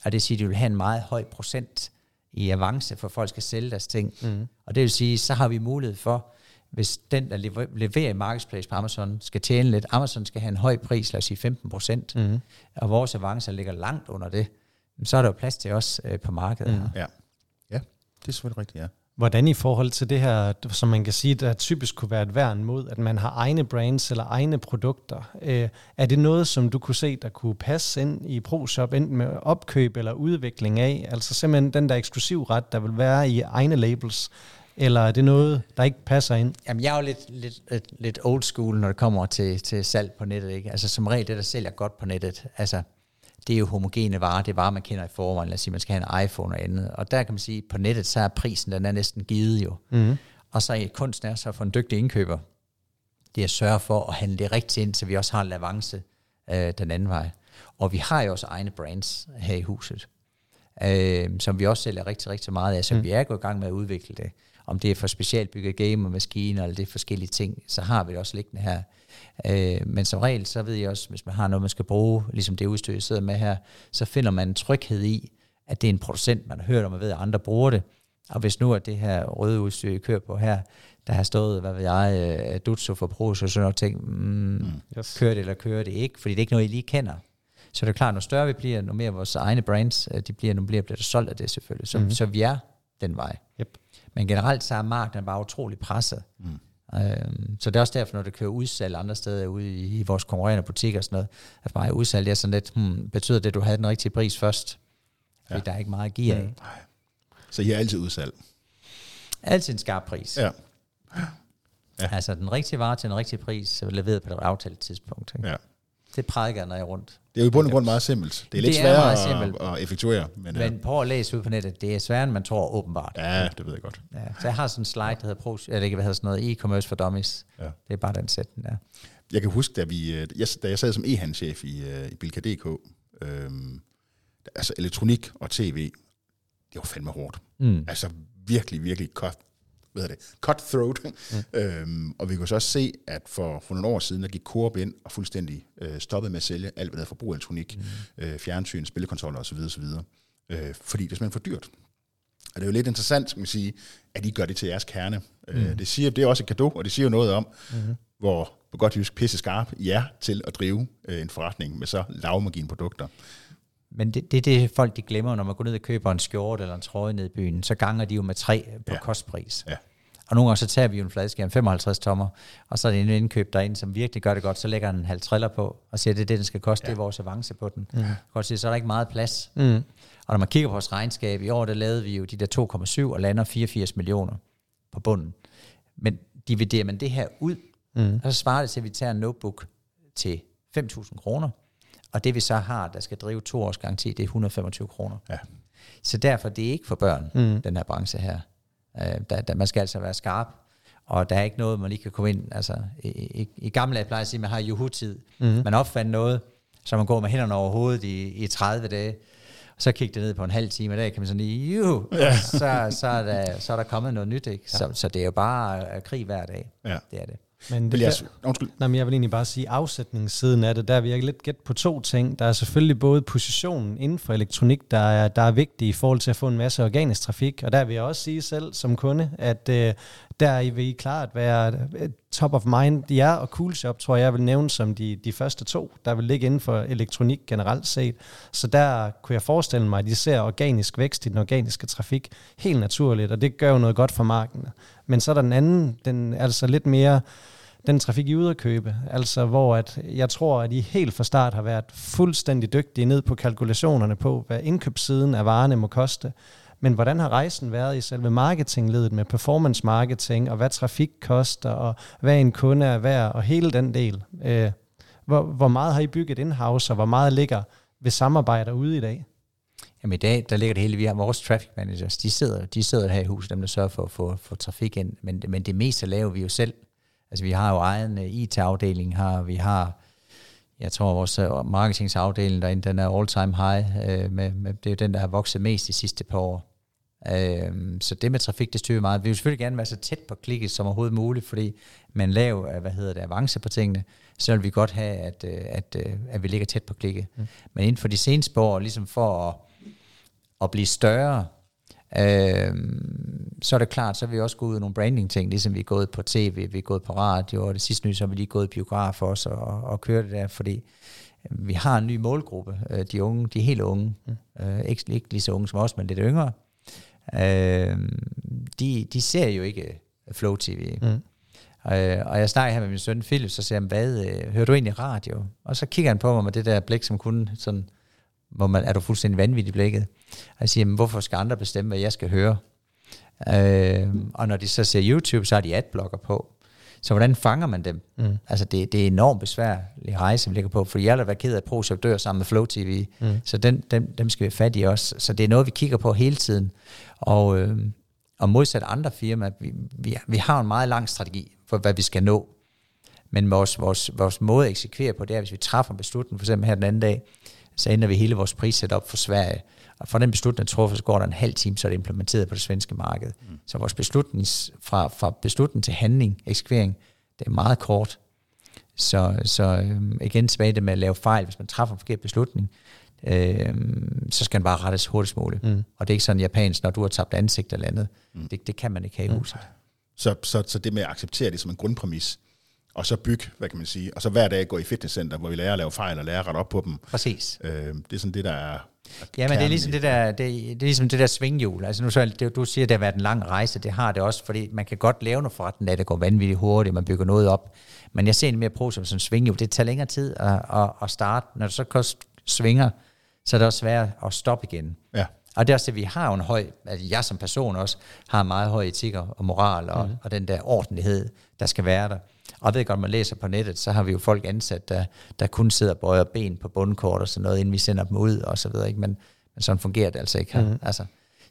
Og det siger, at de vil have en meget høj procent i avance, for folk skal sælge deres ting. Mm. Og det vil sige, så har vi mulighed for, hvis den, der leverer i marketplace på Amazon, skal tjene lidt. Amazon skal have en høj pris, lad os sige 15%. Mm. Og vores avancer ligger langt under det. Så er der jo plads til os på markedet. Mm. Ja, det er selvfølgelig rigtigt, ja. Hvordan i forhold til det her, som man kan sige, der typisk kunne være et værn mod, at man har egne brands eller egne produkter. Er det noget, som du kunne se, der kunne passe ind i ProShop, enten med opkøb eller udvikling af? Altså simpelthen den der eksklusivret, der vil være i egne labels? Eller er det noget, der ikke passer ind? Jamen, jeg er jo lidt old school, når det kommer til salg på nettet, ikke? Altså som regel, det der sælger godt på nettet, altså det er jo homogene varer, det er varer, man kender i forvejen. Lad os sige, man skal have en iPhone og andet. Og der kan man sige, på nettet, så er prisen, den er næsten givet jo. Mm-hmm. Og så er kunsten er så for en dygtig indkøber, det er at sørge for at handle det rigtigt ind, så vi også har en avance den anden vej. Og vi har jo også egne brands her i huset. som vi også sælger rigtig, rigtig meget af, som vi er gået i gang med at udvikle det. Om det er for specialbygget gamermaskiner, eller det er forskellige ting, så har vi det også liggende her. Men som regel, så ved jeg også, hvis man har noget, man skal bruge, ligesom det udstyr, jeg sidder med her, så finder man en tryghed i, at det er en producent, man har hørt om, og ved, at andre bruger det. Og hvis nu er det her røde udstyr, jeg kører på her, der har stået, hvad ved jeg, Dutso for ProShop, så nok tænkt, kører det eller kører det ikke, fordi det er ikke noget, I lige kender. Så det er klart, når større vi bliver, når mere vores egne brands, bliver der solgt af det selvfølgelig. Så vi er den vej. Yep. Men generelt så er markedet bare utrolig presset. Så det er også derfor, når det kører udsalg andre steder ude i vores konkurrerende butikker og sådan noget, at for mig udsalg er sådan lidt, betyder det, at du havde den rigtige pris først? Fordi der er ikke meget at give af. Så I har altid udsalg? Altid en skarp pris. Ja. Altså den rigtige vare til den rigtige pris, leveret på det aftalte tidspunkt. Ikke? Ja. Det prædiker, når jeg er rundt. Det er jo i bund og grund meget simpelt. Det er lidt sværere at effektuere. Men prøv at læse ud på nettet. Det er sværere, end man tror åbenbart. Ja, det ved jeg godt. Ja. Så jeg har sådan en slide, der hedder sådan noget e-commerce for dummies. Ja. Det er bare den sæt, den er. Jeg kan huske, da jeg sad som e-handchef i Bilka.dk, altså elektronik og tv, det var fandme hårdt. Altså virkelig, virkelig cutthroat. Og vi kunne så også se, at for nogle år siden, der gik Coop ind og fuldstændig stoppede med at sælge alt, hvad der forbrug elektronik, fjernsyn, spillekontroller osv. Fordi det er simpelthen for dyrt. Og det er jo lidt interessant, skal man sige, at I gør det til jeres kerne. Det er også et cadeau, og det siger jo noget om, hvor på godt jysk pisse skarp I er til at drive en forretning med så lavmargin produkter. Men det er det, folk de glemmer, når man går ned og køber en skjorte eller en trøje ned i byen, så ganger de jo med 3 på kostpris. Ja. Og nogle gange så tager vi jo en fladskærm 55 tommer, og så er det en indkøb derinde, som virkelig gør det godt, så lægger en halv triller på, og siger, det er det, den skal koste, det er vores avance på den. Godt sige, så er der ikke meget plads. Og når man kigger på vores regnskab, i år der lavede vi jo de der 2,7 og lander 84 millioner på bunden. Men dividerer man det her ud, og så svarer det til, at vi tager en notebook til 5.000 kroner, og det vi så har, der skal drive 2 års garanti, det er 125 kroner. Ja. Så derfor, det er ikke for børn, den her branche her. Man skal altså være skarp, og der er ikke noget, man ikke kan komme ind. Altså, i gamle dage plejer at sige, at man har juhu-tid. Man opfandt noget, så man går med hænderne over hovedet i 30 dage, og så kigger det ned på en halv time, og der kan man sådan lige, juhu, så er der kommet noget nyt. Ikke? Ja. Så det er jo bare krig hver dag. Ja. Det er det. Men jeg vil egentlig bare sige, afsætningssiden af det, der vil jeg lidt gætte på 2 ting. Der er selvfølgelig både positionen inden for elektronik, der er vigtig i forhold til at få en masse organisk trafik, og der vil jeg også sige selv som kunde, at der vil I klart være top of mind. Ja, og Coolshop tror jeg vil nævne som de første 2, der vil ligge inden for elektronik generelt set. Så der kunne jeg forestille mig, at de ser organisk vækst i den organiske trafik helt naturligt, og det gør jo noget godt for markederne. Men så er der den anden, den altså lidt mere den trafik, I er ude at købe, altså hvor at jeg tror, at I helt fra start har været fuldstændig dygtige ned på kalkulationerne på, hvad indkøbssiden af varerne må koste. Men hvordan har rejsen været i selve marketingledet med performance marketing, og hvad trafik koster, og hvad en kunde er værd, og hele den del? Hvor meget har I bygget in-house, og hvor meget ligger ved samarbejder ude i dag? Jamen i dag, der ligger det hele, vi har vores traffic managers, de sidder her i huset, dem der sørger for at få trafik ind, men det meste laver vi jo selv. Altså vi har jo egen IT-afdeling her, vi har, jeg tror vores marketingsafdeling derinde, den er all-time high, det er jo den, der har vokset mest de sidste par år. Så det med trafik, det styrer meget. Vi vil selvfølgelig gerne være så tæt på klikket som overhovedet muligt, fordi man laver, avance på tingene, så vil vi godt have, at vi ligger tæt på klikket. Men inden for de seneste år, ligesom for at blive større, så er det klart, så er vi også gået ud i nogle branding-ting, ligesom vi er gået på tv, vi er gået på radio, og det sidste nye, så er vi lige gået i biograf også, og kører det der, fordi vi har en ny målgruppe, de unge, de helt unge, ikke lige så unge som os, men lidt yngre, de ser jo ikke Flow TV. Og jeg snakker her med min søn Philip, så siger han, hvad, hører du egentlig radio? Og så kigger han på mig med det der blik, som kunne sådan, hvor man, er du fuldstændig vanvittig i blikket? Og jeg siger, hvorfor skal andre bestemme, hvad jeg skal høre? Og når de så ser YouTube, så har de adblocker på. Så hvordan fanger man dem? Altså det er enormt besværlig rejse, vi ligger på, fordi jeg har været ked af, at ProShop dør sammen med Flow TV. Så dem skal vi fat i også. Så det er noget, vi kigger på hele tiden. Og modsat andre firmaer, vi har en meget lang strategi for, hvad vi skal nå. Men vores måde at eksekvere på, det er, hvis vi træffer beslutningen, for eksempel her den anden dag, så ændrer vi hele vores prissetup for Sverige, Og fra den beslutning truffes, går der en halv time, så er det implementeret på det svenske marked. Mm. Så vores fra beslutning til handling, eksekvering, det er meget kort. Så igen tilbage det med at lave fejl, hvis man træffer en forkert beslutning, så skal den bare rettes hurtigst muligt. Mm. Og det er ikke sådan japansk, når du har tabt ansigt eller andet. Mm. Det kan man ikke have i huset. Så det med at acceptere det som en grundpræmis, og så bygge, hvad kan man sige, og så hver dag gå i fitnesscenter, hvor vi lærer at lave fejl og lærer at rette op på dem. Præcis. Det er sådan det, der er... Ja, men det er ligesom det der svinghjul. Altså nu så, du siger, at det har været en lang rejse, det har det også, fordi man kan godt lave noget forretning, der går vanvittigt hurtigt, man bygger noget op. Men jeg ser det mere pro som sådan svinghjul. Det tager længere tid at starte. Når du så kost svinger, så er det også svært at stoppe igen. Ja. Og det er også det, vi har en høj, altså jeg som person også, har meget høj etik og moral og den der ordentlighed, der skal være der. Og jeg ved godt, man læser på nettet, så har vi jo folk ansat, der kun sidder og bøjer ben på bundkort og sådan noget, inden vi sender dem ud og så videre, ikke? Men sådan fungerer det altså ikke. Mm-hmm. Altså,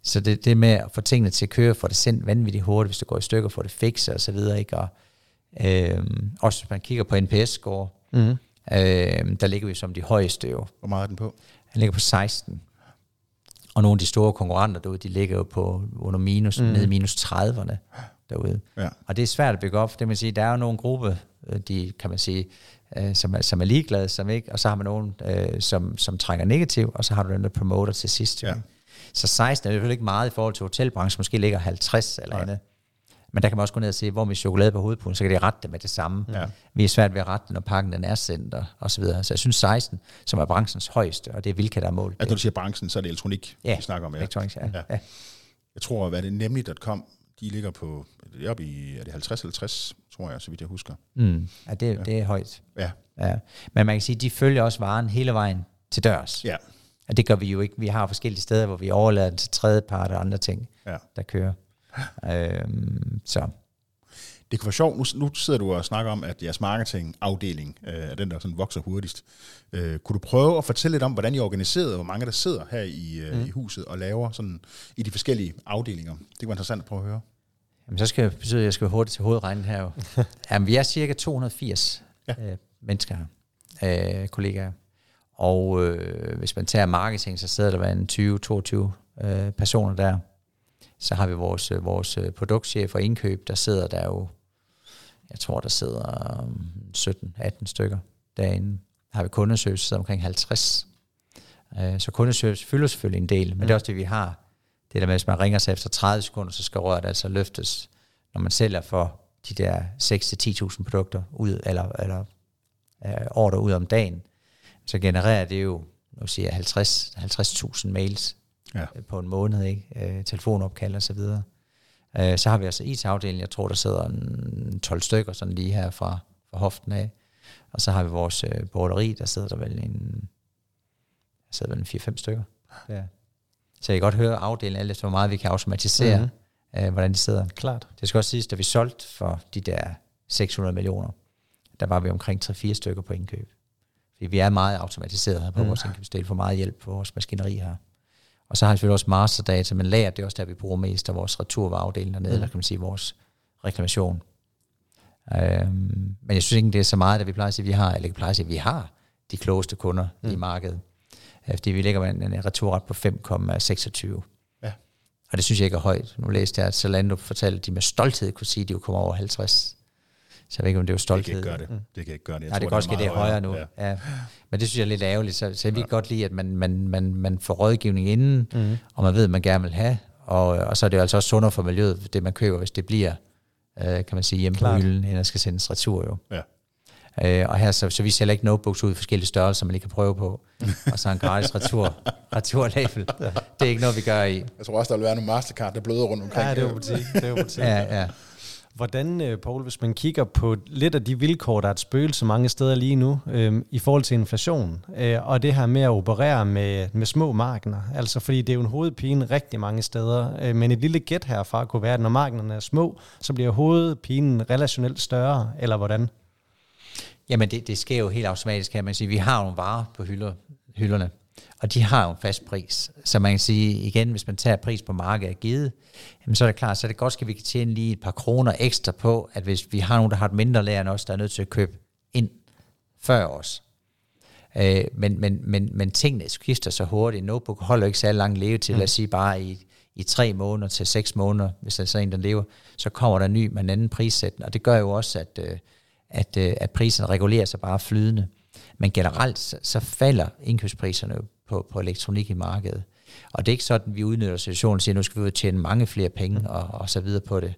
så det med at få tingene til at køre, få det sendt vanvittigt hurtigt, hvis du går i stykker, få det fikset og så videre, ikke? Og, også hvis man kigger på NPS-score, der ligger vi som de højeste jo. Hvor meget er den på? Den ligger på 16. Og nogle af de store konkurrenter derude, de ligger jo på under minus, nede i minus 30'erne derude. Ja. Og det er svært at bygge op. Det vil sige, der er jo nogle gruppe, de kan man sige, som er ligeglade, som ikke, og så har man nogen, som trækker negativ, og så har du den der promoter til sidst. Ja. Så 16 er jo ikke meget i forhold til hotelbranchen, måske ligger 50 eller andet. Men der kan man også gå ned og se, hvor vi chokolade på hovedpuden, så kan de rette det med det samme. Ja. Vi er svært ved at rette den, når pakken den er sendt og så videre. Så jeg synes 16, som er branchens højeste, og det er Bilka, der er mål. Altså når du siger branchen, så er det elektronik, vi snakker om. Ja, elektronik, ja. Jeg tror, hvad det nemlig.com, de ligger på, oppe i, er det 50, tror jeg, så vidt jeg husker. Mm. Ja, det er højt. Ja. Ja. Men man kan sige, de følger også varen hele vejen til dørs. Ja. Og det gør vi jo ikke. Vi har forskellige steder, hvor vi overlader den til tredjeparter og andre ting, der kører. Så det kunne være sjovt. Nu sidder du og snakker om, at jeres marketingafdeling er den, der sådan vokser hurtigst. Kunne du prøve at fortælle lidt om, hvordan I er organiseret, hvor mange der sidder her i huset og laver sådan i de forskellige afdelinger? Det kunne være interessant at prøve at høre. Jamen, så skal jeg skal hurtigt til hovedregnen her jo. Jamen, vi er cirka 280 mennesker her, kollegaer. Og hvis man tager marketing, så sidder der en 20-22 personer der. Så har vi vores produktchef og indkøb, der sidder der jo, jeg tror, der sidder 17-18 stykker derinde. Har vi kundeservice, sidder omkring 50. Så kundeservice fylder selvfølgelig en del, men det er også det, vi har. Det der med, hvis man ringer sig efter 30 sekunder, så skal røret altså løftes, når man sælger for de der 6-10.000 produkter ud, eller ordre ud om dagen. Så genererer det jo, nu siger jeg 50.000 mails, på en måned, ikke? Telefonopkald og så videre. Så har vi altså IT-afdelingen, jeg tror, der sidder 12 stykker, sådan lige her fra hoften af. Og så har vi vores borderi, der sidder der vel en 4-5 stykker. Ja. Så jeg kan godt høre afdelingen, alt efter hvor meget vi kan automatisere, hvordan de sidder. Klart. Det skal også siges, da vi solgte for de der 600 millioner, der var vi omkring 3-4 stykker på indkøb. Fordi vi er meget automatiseret her på vores indkøbsdel, for meget hjælp på vores maskineri her. Og så har vi selvfølgelig også masterdata, men lager, det er også der, vi bruger mest af vores returvareafdeling dernede, eller kan man sige, vores reklamation. Men jeg synes ikke, det er så meget, at vi plejer at sige, vi har de klogeste kunder i markedet. Fordi vi ligger med en returret på 5,26. Ja. Og det synes jeg ikke er højt. Nu læste jeg, at Zalando fortalte, at de med stolthed kunne sige, at de jo kommer over 50. Så jeg ved ikke, om det er jo stolthed. Det kan ikke gøre det. Nej, det kan også ske, det er højere nu. Ja. Ja. Men det synes jeg er lidt ærgerligt. Så jeg vil godt lide, at man får rådgivning inden, og man ved, man gerne vil have. Og så er det jo altså også sundere for miljøet, det man køber, hvis det bliver, kan man sige, hjemme på hylden, end at skal sendes retur jo. Ja. Og her, så vi sælger ikke notebooks ud i forskellige størrelser, som man lige kan prøve på. Og så en gratis returlabel. Det er ikke noget, vi gør i. Jeg tror også, der vil være nogle Mastercard, der bløder rundt omkring. Ja, det er jo butik. Ja. Hvordan, Poul, hvis man kigger på lidt af de vilkår, der er et spøgelse mange steder lige nu, i forhold til inflation, og det her med at operere med små marginer, altså fordi det er jo en hovedpine rigtig mange steder, men et lille gæt herfra kunne være, at når marginerne er små, så bliver hovedpinen relationelt større, eller hvordan? Jamen det sker jo helt automatisk, kan man sige. Vi har nogle varer på hylderne, og de har jo en fast pris. Så man kan sige igen, hvis man tager pris på markedet givet, jamen så er det klart, så er det godt, at vi kan tjene lige et par kroner ekstra på, at hvis vi har nogen, der har et mindre lager end os, der er nødt til at købe ind før os. Men tingene skifter så hurtigt. En notebook holder ikke så lang leve til, lad os sige bare i 3 måneder til 6 måneder, hvis der er sådan en, der lever, så kommer der ny med en anden prissætning, og det gør jo også, at priserne regulerer sig bare flydende. Men generelt, så falder indkøbspriserne på elektronik i markedet. Og det er ikke sådan, vi udnytter situationen og siger, nu skal vi ud og tjene mange flere penge, og så videre på det.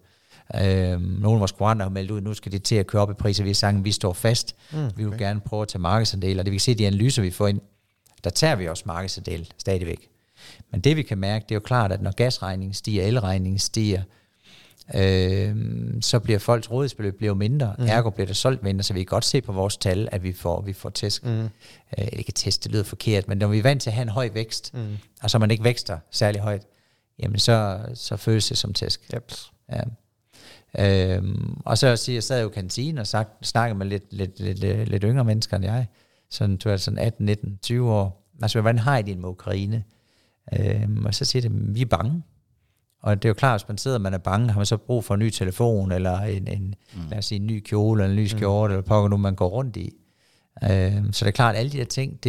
Nogle af vores konkurrenter har meldt ud, nu skal de til at køre op i priser, vi har sagt, vi står fast. Vi vil gerne prøve at tage markedsandel, og det vi kan se, de analyser, vi får ind, der tager vi også markedsandel stadigvæk. Men det vi kan mærke, det er jo klart, at når gasregningen stiger, elregningen stiger, så bliver folks rådighedsbeløb mindre, ergo bliver det solgt mindre, så vi kan godt se på vores tal, at vi får tæsk. Ikke tæsk, det lyder forkert, men når vi er vant til at have en høj vækst, og så man ikke vækster særlig højt, jamen så føles det som tæsk. Yep. Ja. Og så jeg sad jo i kantinen og snakkede med lidt yngre mennesker end jeg, sådan 18, 19, 20 år. Altså, hvordan har I det med Ukraine? Og så siger de, vi er bange. Og det er jo klart, hvis man sidder, man er bange, har man så brug for en ny telefon, eller lad os sige, en ny kjole, eller en ny skjorte, eller pokker nu, man går rundt i. Så det er klart, at alle de der ting,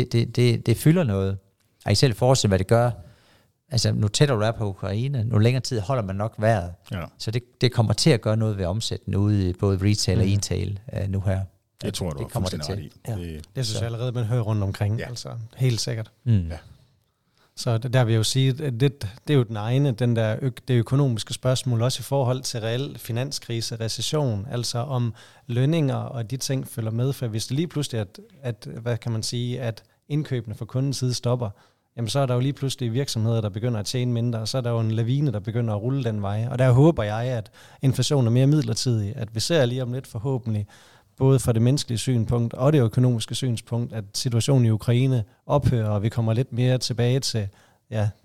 det fylder noget. Og I selv forestiller, hvad det gør. Altså, nu tættere du er på Ukraine, nu længere tid holder man nok vejret. Ja. Så det kommer til at gøre noget ved omsætningen ude i både retail og e-tail nu her. Jeg tror, det kommer det til. Ja. Det synes jeg allerede, man hører rundt omkring. Ja. Altså, helt sikkert. Ja. Så der vil jeg jo sige, at det er jo det økonomiske spørgsmål, også i forhold til reel finanskrise, recession, altså om lønninger og de ting følger med, for hvis det lige pludselig, at indkøbene fra kundens side stopper, jamen så er der jo lige pludselig virksomheder, der begynder at tjene mindre, og så er der jo en lavine, der begynder at rulle den vej, og der håber jeg, at inflationen er mere midlertidig, at vi ser lige om lidt forhåbentlig, både fra det menneskelige synspunkt og det økonomiske synspunkt, at situationen i Ukraine ophører, og vi kommer lidt mere tilbage til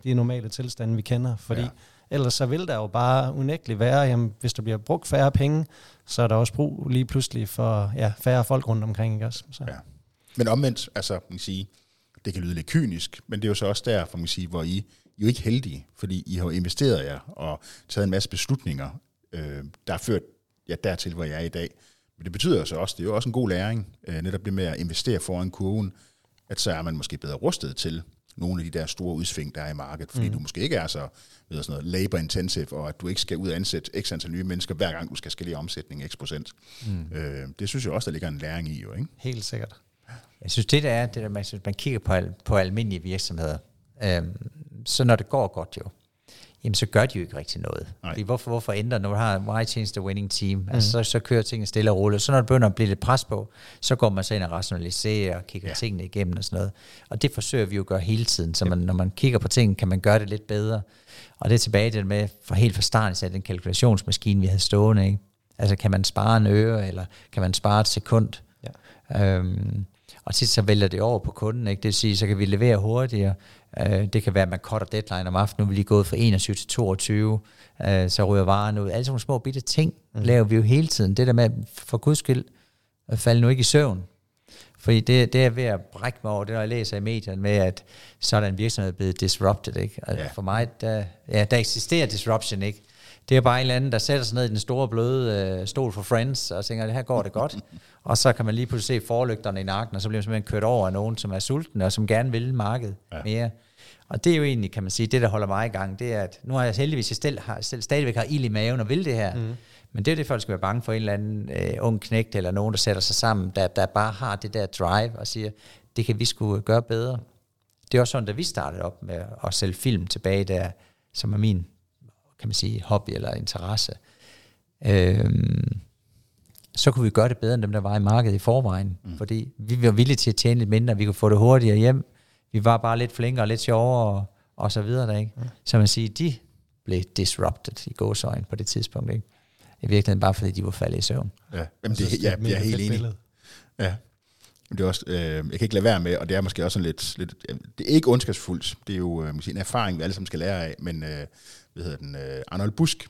de normale tilstande, vi kender. Fordi ellers så vil der jo bare unægteligt være, jamen, hvis der bliver brugt færre penge, så er der også brug lige pludselig for færre folk rundt omkring, ikke også? Så. Ja. Men omvendt, altså, man kan sige, det kan lyde lidt kynisk, men det er jo så også der, for man kan sige, hvor I jo ikke heldige, fordi I har investeret jer og taget en masse beslutninger, der har ført dertil, hvor jeg er i dag. Men det betyder så også, det er jo også en god læring, netop det med at investere foran kurven, at så er man måske bedre rustet til nogle af de der store udsving, der er i markedet, fordi du måske ikke er sådan noget labor-intensive, og at du ikke skal ud og ansætte x antal nye mennesker, hver gang du skal skalere omsætningen x%. Det synes jeg også, der ligger en læring i jo, ikke? Helt sikkert. Jeg synes, man kigger på almindelige virksomheder, så når det går godt jo, jamen så gør de jo ikke rigtig noget. Fordi hvorfor ændre, når du har why change the winning team? Altså så kører tingene stille og roligt. Så når det begynder at blive lidt pres på, så går man så ind og rationaliserer og kigger tingene igennem og sådan noget. Og det forsøger vi jo at gøre hele tiden. Så når man kigger på tingene, kan man gøre det lidt bedre. Og det er tilbage det med, for helt fra starten, så den kalkulationsmaskine, vi havde stående. Ikke? Altså kan man spare en øre, eller kan man spare et sekund? Ja. Og tit så vælger det over på kunden, ikke? Det vil sige, så kan vi levere hurtigere. Det kan være, at man cutter deadline om aftenen. Nu er vi lige gået fra 21 til 22. Så ryger varen ud. Alle sådan små bitte ting laver vi jo hele tiden. Det der med, for guds skyld, at falde nu ikke i søvn. Fordi det er ved at brække mig over. Det er, når jeg læser i medierne med, at sådan en virksomhed er blevet disrupted, ikke? Og for mig, der eksisterer disruption, ikke? Det er bare en eller anden, der sætter sig ned i den store bløde stol for Friends, og tænker, det her går det godt. Og så kan man lige pludselig se forlygterne i nakken, og så bliver man simpelthen kørt over af nogen, som er sultne, og som gerne vil markedet mere. Og det er jo egentlig, kan man sige, det der holder mig i gang, det er, at nu har jeg heldigvis stadigvæk har ild i maven og vil det her. Men det er jo det, folk skal være bange for, en eller anden ung knægt, eller nogen, der sætter sig sammen, der bare har det der drive, og siger, det kan vi sgu gøre bedre. Det er også sådan, da vi startede op med at sælge film tilbage der, som er min, kan man sige, hobby eller interesse, så kunne vi gøre det bedre end dem, der var i markedet i forvejen, fordi vi var villige til at tjene lidt mindre, vi kunne få det hurtigere hjem, vi var bare lidt flinkere, lidt sjovere, og så videre der, ikke? Så man siger, de blev disrupted i gåseøjne på det tidspunkt, ikke? I virkeligheden bare fordi de var faldet i søvn. Ja, jamen jeg er helt enig. Ja. Det er også, jeg kan ikke lade være med, og det er måske også sådan lidt det er ikke ondskabsfuldt, det er jo en erfaring, vi alle sammen skal lære af, men Arnold Busk,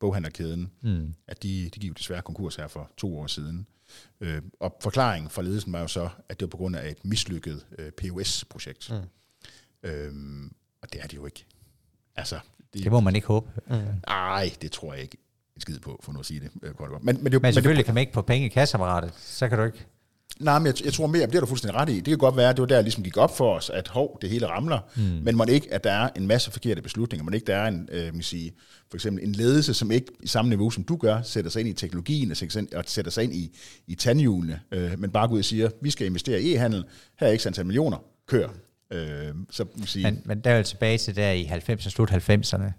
boghandlerkæden, at de gik desværre konkurs her for 2 år siden. Og forklaringen fra ledelsen var jo så, at det var på grund af et mislykket POS-projekt. Og det er det jo ikke. Altså, det må man ikke håbe. Nej, det tror jeg ikke en skid på, for nu at sige det. Men selvfølgelig kan man ikke på penge i kasseapparatet, så kan du ikke. Nej, men jeg tror mere, det er du fuldstændig ret i. Det kan godt være, at det var der, ligesom gik op for os, at det hele ramler, men må det ikke, at der er en masse forkerte beslutninger, må det ikke, der er en, for eksempel en ledelse, som ikke i samme niveau, som du gør, sætter sig ind i teknologien og sætter sig ind i tandhjulene, men bare går ud og siger, vi skal investere i e-handel, her er ikke antal millioner, kør. Så men der er jo tilbage til der i 90'erne, slut 90'erne.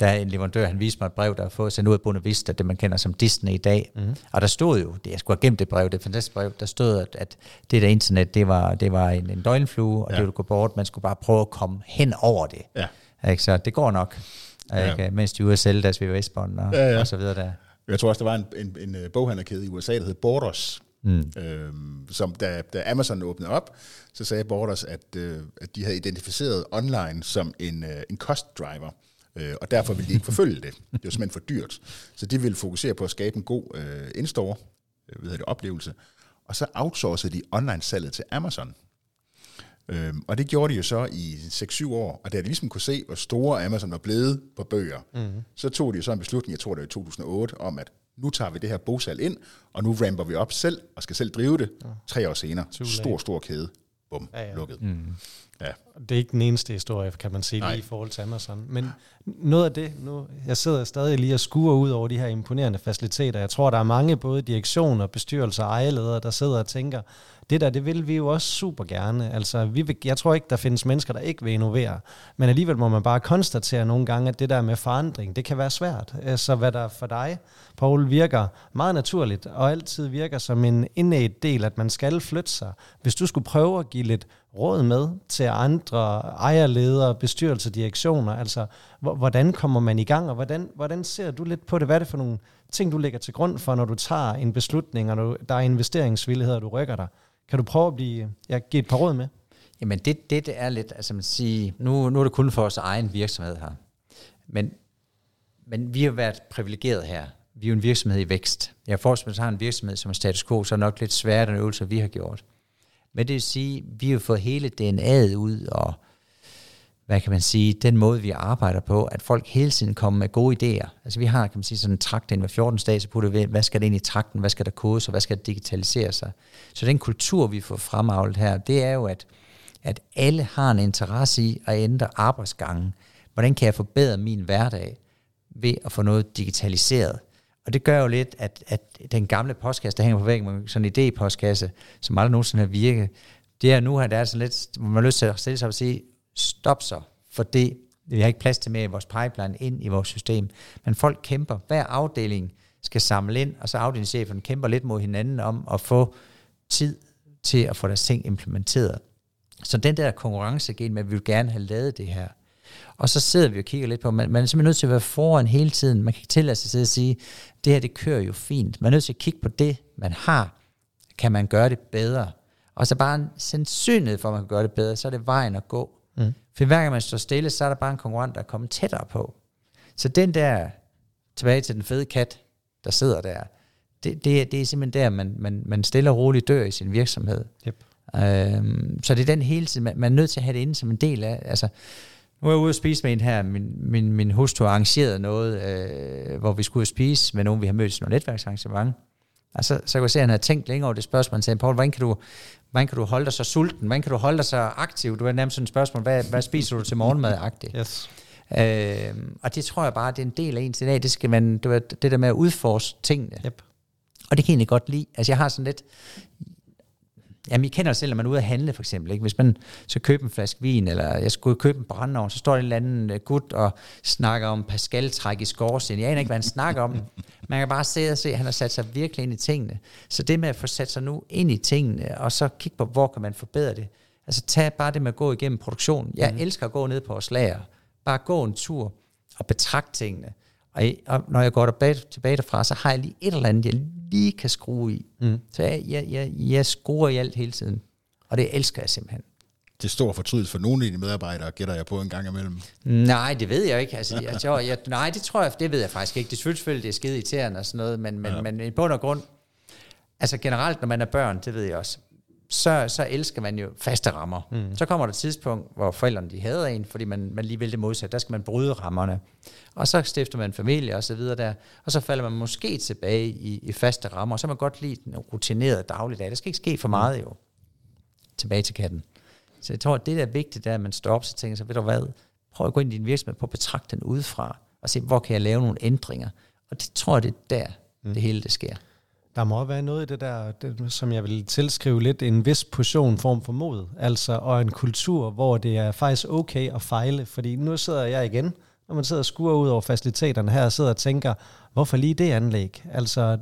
Der er en leverandør, han viste mig et brev, der har fået sendt ud af Buena Vista, det man kender som Disney i dag. Mm-hmm. Og der stod jo, jeg skulle have gemt det brev, det er et fantastisk brev, der stod, at det der internet, det var en døgnflue, og det ville gå bort, man skulle bare prøve at komme hen over det. Ja. Ikke, så det går nok, ikke, mens de ude at sælge deres VHS-bånd og så videre der. Jeg tror også, der var en boghandlerkæde i USA, der hed Borders. Som da Amazon åbnede op, så sagde Borders, at de havde identificeret online som en cost-driver. Og derfor ville de ikke forfølge det. Det var simpelthen for dyrt. Så de ville fokusere på at skabe en god in-store oplevelse. Og så outsourcede de online-salget til Amazon. Og det gjorde de jo så i 6-7 år. Og da de ligesom kunne se, hvor store Amazon var blevet på bøger, så tog de jo så en beslutning, jeg tror det var i 2008, om at nu tager vi det her bogsal ind, og nu ramper vi op selv, og skal selv drive det. 3 år senere. Stor kæde. Bum, lukket. Ja. Det er ikke den eneste historie, kan man sige, lige i forhold til Amazon. Men noget af det, nu jeg sidder stadig lige og skuer ud over de her imponerende faciliteter. Jeg tror, der er mange, både direktioner, bestyrelser og ejerledere, der sidder og tænker, det der, det vil vi jo også super gerne. Altså, jeg tror ikke, der findes mennesker, der ikke vil innovere. Men alligevel må man bare konstatere nogle gange, at det der med forandring, det kan være svært. Så hvad der for dig, Poul, virker meget naturligt, og altid virker som en indædt del, at man skal flytte sig. Hvis du skulle prøve at give lidt råd med til andre ejerledere, bestyrelser, direktioner, altså hvordan kommer man i gang, og hvordan ser du lidt på det? Hvad er det for nogle ting, du lægger til grund for, når du tager en beslutning, og der er investeringsvillighed, og du rykker dig? Kan du prøve at give et par råd med? Jamen det er lidt, altså man siger, nu er det kun for vores egen virksomhed her. Men vi har været privilegeret her. Vi er jo en virksomhed i vækst. Jeg forstår, at har en virksomhed som er status quo, så er nok lidt sværere den øvelse, vi har gjort. Men det vil sige, vi har fået hele DNA'et ud, og hvad kan man sige, den måde, vi arbejder på, at folk hele tiden kommer med gode idéer. Altså vi har, kan man sige, sådan en trakt ind hver 14. dag, så putter vi, hvad skal der ind i trakten, hvad skal der kodes, og hvad skal der digitalisere sig. Så den kultur, vi får fremavlet her, det er jo, at alle har en interesse i at ændre arbejdsgangen. Hvordan kan jeg forbedre min hverdag ved at få noget digitaliseret? Og det gør jo lidt, at den gamle postkasse, der hænger på væggen med sådan en idé-postkasse, som aldrig nogensinde har virket, det er nu her, der er sådan lidt, hvor man har lyst til at stille sig og sige, stop så, for det, vi har ikke plads til mere i vores pipeline, ind i vores system. Men folk kæmper, hver afdeling skal samle ind, og så afdelingschefen kæmper lidt mod hinanden om at få tid til at få deres ting implementeret. Så den der konkurrencegen med, at vi vil gerne have lavet det her. Og så sidder vi og kigger lidt på, man er simpelthen nødt til at være foran hele tiden. Man kan ikke tillade sig at sige, det her det kører jo fint. Man er nødt til at kigge på det, man har. Kan man gøre det bedre? Og så bare en sandsynlighed for, at man kan gøre det bedre, så er det vejen at gå. For hver gang man står stille, så er der bare en konkurrent, der er kommet tættere på. Så den der, tilbage til den fede kat, der sidder der, det er simpelthen der, man stille og roligt dør i sin virksomhed. Yep. Så det er den hele tiden, man er nødt til at have det inde som en del af, altså. Nu er jeg ude at spise med en her, min hustru har arrangeret noget, hvor vi skulle spise med nogen, vi har mødt til nogle netværksarrangement. Og så kan jeg se, at han havde tænkt længe over det spørgsmål, han sagde, Poul, hvordan kan du holde dig så sulten? Hvordan kan du holde dig så aktiv? Du har nærmest sådan et spørgsmål, hvad spiser du til morgenmad-agtigt? Yes. Og det tror jeg bare, det er en del af ens i dag, det skal man, det der med at udforske tingene. Yep. Og det kan jeg egentlig godt lide. Altså jeg har sådan lidt. Jamen, I kender selv, når man er ude at handle, for eksempel. Ikke? Hvis man skal købe en flaske vin, eller jeg skulle købe en brændeovn, så står der en eller anden gut og snakker om Pascal-træk i skorsten. Jeg aner ikke, hvad han snakker om. Man kan bare sidde og se, at han har sat sig virkelig ind i tingene. Så det med at få sat sig nu ind i tingene, og så kigge på, hvor kan man forbedre det. Altså, tag bare det med at gå igennem produktionen. Jeg elsker at gå ned på vores lager. Bare gå en tur og betragt tingene. Og når jeg går tilbage derfra, så har jeg lige et eller andet, jeg lige kan skrue i. Så jeg skruer i alt hele tiden. Og det elsker jeg simpelthen. Det står fortrydet for nogle af dine medarbejdere, gætter jeg på en gang imellem. Nej, det ved jeg ikke. Altså, nej, det tror jeg, det ved jeg faktisk ikke. Det selvfølgelig, det er skide irriterende og sådan noget, men i bund og grund, altså generelt, når man er børn, det ved jeg også, så elsker man jo faste rammer. Mm. Så kommer der et tidspunkt, hvor forældrene de hader en, fordi man lige vil det modsatte. Der skal man bryde rammerne. Og så stifter man familie og så videre der. Og så falder man måske tilbage i faste rammer. Og så man godt lide den rutinerede dagligdag. Der skal ikke ske for meget jo. Tilbage til katten. Så jeg tror, at det der er vigtigt, det er, at man står op og tænker sig, ved du hvad, prøv at gå ind i din virksomhed, prøv at betragte den udefra, og se, hvor kan jeg lave nogle ændringer. Og det tror jeg, det er der, det hele det sker. Der må være noget i det der, som jeg vil tilskrive lidt, en vis portion form for mod, altså, og en kultur, hvor det er faktisk okay at fejle, fordi nu sidder jeg igen, når man sidder og skuer ud over faciliteterne her, og sidder og tænker, hvorfor lige det anlæg? Altså,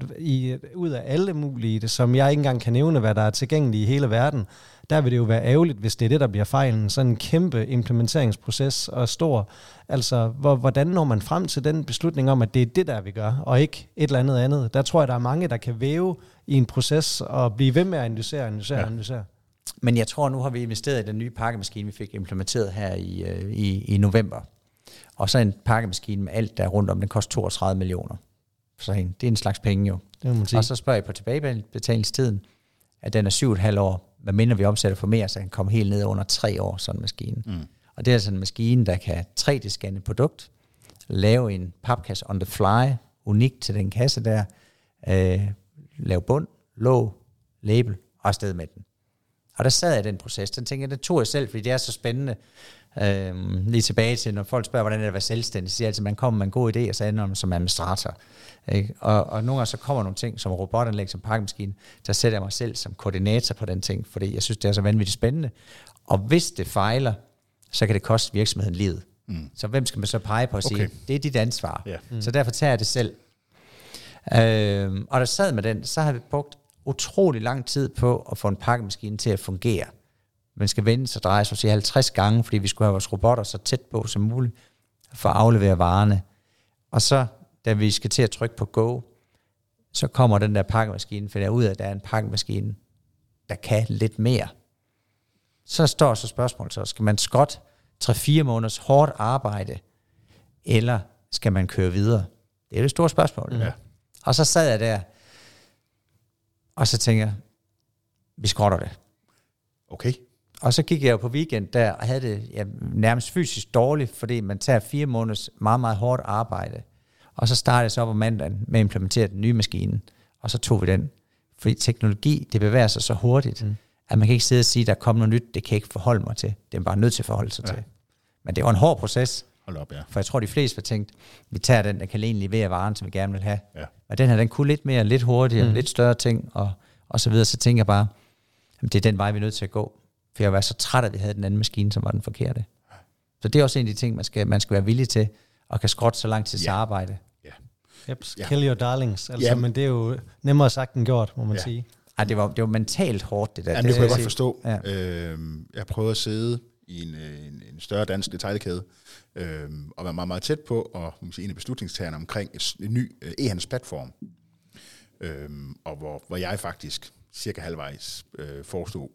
ud af alle mulige, det, som jeg ikke engang kan nævne, hvad der er tilgængeligt i hele verden, der vil det jo være ærgerligt, hvis det er det, der bliver fejlen. Sådan en kæmpe implementeringsproces og stor. Altså, hvordan når man frem til den beslutning om, at det er det, der vi gør, og ikke et eller andet andet? Der tror jeg, der er mange, der kan væve i en proces og blive ved med at analysere. Men jeg tror, nu har vi investeret i den nye pakkemaskine, vi fik implementeret her i november. Og så en pakkemaskine med alt, der er rundt om, den koster 32 millioner. Så det er en slags penge jo. Og så spørger jeg på tilbagebetalingstiden, at den er 7,5 år. Hvad mindre vi omsætter for mere, så kan komme helt ned under 3 år, sådan en maskine. Mm. Og det er altså en maskine, der kan 3D-scanne produkt, lave en papkasse on the fly, unik til den kasse der, lave bund, låg, label og afsted med den. Og der sad jeg i den proces, den tænkte jeg, det tog jeg selv, fordi det er så spændende. Lige tilbage til, når folk spørger, hvordan det er at være selvstændig, så siger jeg altid, at man kommer med en god idé, og så ender man som administrator. Ikke? Og nogle gange så kommer nogle ting, som robotanlæg, som pakkemaskine, der sætter jeg mig selv som koordinator på den ting, fordi jeg synes, det er så vanvittigt spændende. Og hvis det fejler, så kan det koste virksomheden livet. Mm. Så hvem skal man så pege på og sige, det er dit ansvar. Yeah. Mm. Så derfor tager jeg det selv. Og der sad med den, så har vi brugt utrolig lang tid på at få en pakkemaskine til at fungere. Man skal vende sig og dreje sig 50 gange, fordi vi skulle have vores robotter så tæt på som muligt, for at aflevere varerne. Og så, da vi skal til at trykke på go, så kommer den der pakkemaskine, finder ud af, at der er en pakkemaskine, der kan lidt mere. Så står så spørgsmålet, så skal man skrotte 3-4 måneders hårdt arbejde, eller skal man køre videre? Det er det store spørgsmål. Ja. Og så sad jeg der, og så tænker jeg, vi skrotter det. Okay. Og så gik jeg jo på weekend der, og havde det nærmest fysisk dårligt, fordi man tager 4 måneders meget, meget hårdt arbejde. Og så startede jeg så op om mandagen med at implementere den nye maskine, og så tog vi den. Fordi teknologi, det bevæger sig så hurtigt, at man kan ikke sidde og sige, der kommer noget nyt, det kan jeg ikke forholde mig til. Det er bare nødt til at forholde sig til. Men det var en hård proces. Hold op, ja. For jeg tror, de fleste har tænkt, vi tager den, der kan levere varen, som vi gerne vil have. Ja. Og den her, den kunne lidt mere, lidt hurtigere, lidt større ting, og så videre. Så tænker jeg bare, det er den vej, vi er nødt til at gå. For jeg var så træt, at vi havde den anden maskine, som var den forkerte. Så det er også en af de ting, man skal være villig til, og kan skrotte så langt til sit arbejde. Ja. Yep, kill your darlings. Altså, men det er jo nemmere sagt end gjort, må man sige. Ej, det var mentalt hårdt, det der. Jamen, det kunne jeg godt forstå. Ja. Jeg prøvede at sidde i en større dansk detaljekæde, og være meget, meget tæt på, og en af beslutningstagerne omkring en ny e-handelsplatform, og hvor jeg faktisk cirka halvvejs forestod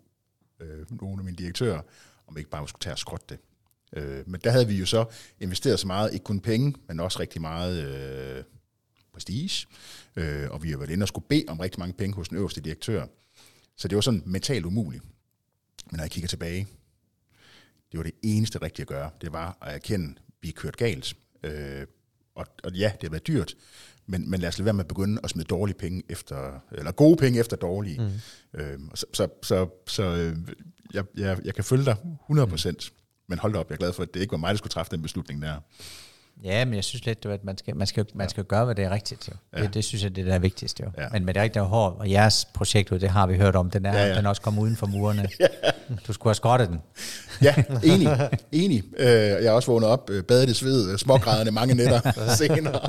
nogle af mine direktører, om ikke bare skulle tage og skrotte det. Men der havde vi jo så investeret så meget, ikke kun penge, men også rigtig meget prestige, og vi har været inde og skulle bede om rigtig mange penge hos den øverste direktør. Så det var sådan mentalt umuligt. Men når jeg kigger tilbage, det var det eneste rigtige at gøre, det var at erkende, at vi er kørt galt. Og ja, det har været dyrt, men lad os lade være med at begynde at smide dårlige penge efter, eller gode penge efter dårlige. Så jeg kan følge dig 100%, men hold da op, jeg er glad for, at det ikke var mig, der skulle træffe den beslutning der. Ja, men jeg synes lidt, at man skal gøre, hvad det er rigtigt. Jo. Ja. Det synes jeg, det er det vigtigste. Jo. Ja. Men det er rigtigt, hårdt, og jeres projekt, det har vi hørt om, den er den også kommet uden for murene. Du skulle have skrottet den. Ja, enig. Jeg er også vågnet op, badet i sved, smågræderne mange nætter senere.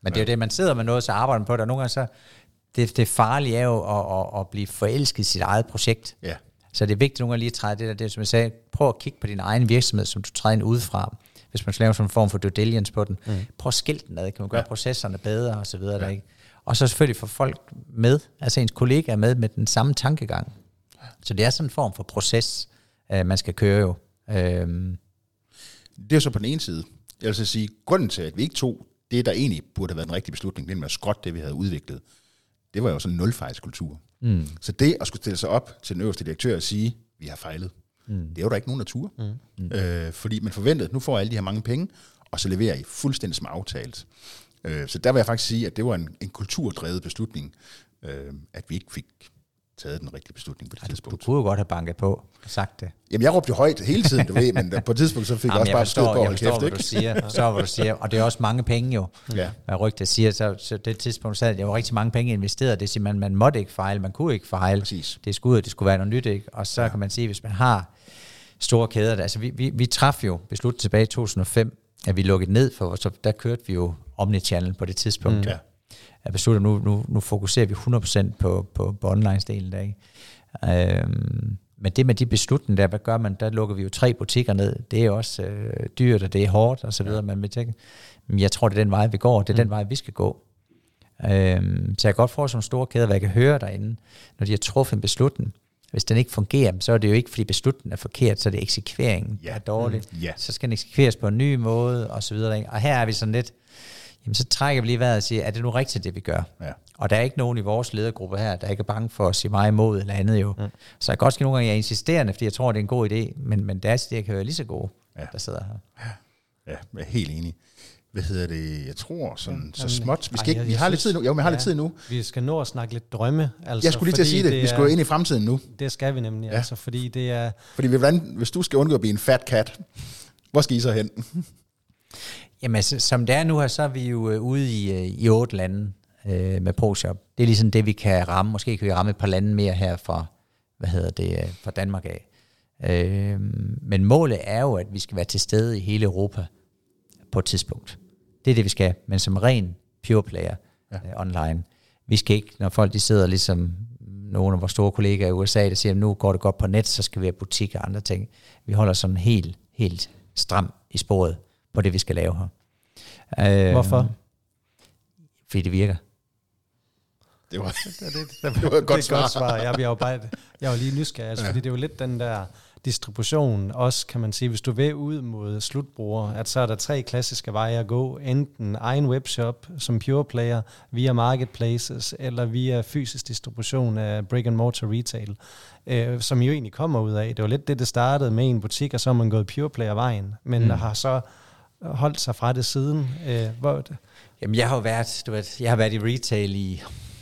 Men det er jo det, man sidder med noget, så arbejder på det, og nogle gange så, det farlige er jo at blive forelsket i sit eget projekt. Ja. Så det er vigtigt nogle gange lige at træde det der, det som jeg sagde, prøv at kigge på din egen virksomhed, som du træder ind udefra. Hvis man laver sådan en form for due diligence på den. Prøv at skille den ad. Kan man gøre processerne bedre og så videre der, ikke? Og så selvfølgelig få folk med, altså ens kollegaer med den samme tankegang. Så det er sådan en form for proces, man skal køre jo. Det er så på den ene side. Jeg vil så sige, grunden til, at vi ikke tog det, der egentlig burde have været den rigtige beslutning, nemlig at skrotte det, vi havde udviklet, det var jo sådan en nulfejlskultur. Mm. Så det at skulle stille sig op til den øverste direktør og sige, vi har fejlet, det er jo der ikke nogen natur. Fordi man forventede, nu får alle de her mange penge, og så leverer I fuldstændig som aftalt. Så der vil jeg faktisk sige, at det var en kulturdrevet beslutning, at vi ikke fik taget den rigtige beslutning på det tidspunkt. Du kunne jo godt have banket på og sagt det. Jamen, jeg råbte jo højt hele tiden, du ved, men på et tidspunkt så fik jeg også bare stød på at holde kæft, ikke? Jeg forstår, hvad du siger, og det er også mange penge jo. Ja. Hvad rygtet siger, så det tidspunkt sad jeg jo rigtig mange penge investeret, det siger man måtte ikke fejle, man kunne ikke fejle. Præcis. Det skulle ud, det skulle være noget nyt, ikke? Og så kan man sige, hvis man har store kæder, altså vi traf jo beslutningen tilbage i 2005, at vi lukkede ned for, så der kørte vi jo omnichannel på det tidspunkt. Mm. Ja. Jeg beslutter, nu fokuserer vi 100% på online-delen der, ikke? Men det med de beslutninger der, hvad gør man? Der lukker vi jo 3 butikker ned. Det er også dyrt, og det er hårdt, og så videre. Man vil tænke, men jeg tror, det er den vej, vi går, og det er den vej, vi skal gå. Så jeg kan godt forstå nogle store kæder, hvad jeg kan høre derinde, når de har truffet en beslutning. Hvis den ikke fungerer, så er det jo ikke, fordi beslutningen er forkert, så er det eksekveringen, der er dårlig. Så skal den eksekveres på en ny måde, og så videre, ikke? Og her er vi sådan lidt... Jamen, så trækker vi lige vejret og siger, er det nu rigtigt, det vi gør? Ja. Og der er ikke nogen i vores ledergruppe her, der ikke er bange for at sige mig imod eller andet jo. Mm. Så jeg kan også nogle gange, jeg er insisterende, fordi jeg tror, det er en god idé, men deres idéer kan være lige så gode, der sidder her. Ja, jeg er helt enig. Hvad hedder det? Jeg tror sådan så småt. Vi har lidt tid nu. Jo, vi har lidt tid nu. Vi skal nå at snakke lidt drømme. Altså, jeg skulle lige til at sige det. Vi skal jo ind i fremtiden nu. Det skal vi nemlig, altså, fordi det er... Fordi hvis du skal undgå at blive en fat kat, hvor skal I så hen? Jamen, som det er nu her, så er vi jo ude i 8 lande med ProShop. Det er ligesom det, vi kan ramme. Måske kan vi ramme et par lande mere her fra Danmark af. Men målet er jo, at vi skal være til stede i hele Europa på et tidspunkt. Det er det, vi skal, men som ren pure player online. Vi skal ikke, når folk de sidder ligesom nogle af vores store kollegaer i USA, der siger, at nu går det godt på net, så skal vi have butik og andre ting. Vi holder sådan helt stram i sporet på det, vi skal lave her. Hvorfor? Fordi det virker. Det var et godt svar. Jeg er jo lige nysgerrig, altså, fordi det er jo lidt den der distribution også, kan man sige. Hvis du vil ud mod slutbrugere, at så er der 3 klassiske veje at gå. Enten egen webshop som pure player, via marketplaces, eller via fysisk distribution af brick and mortar retail, som jo egentlig kommer ud af. Det var lidt det startede med en butik, og så har man gået pure player-vejen, men har så holdt sig fra det siden. Jamen, jeg har været i retail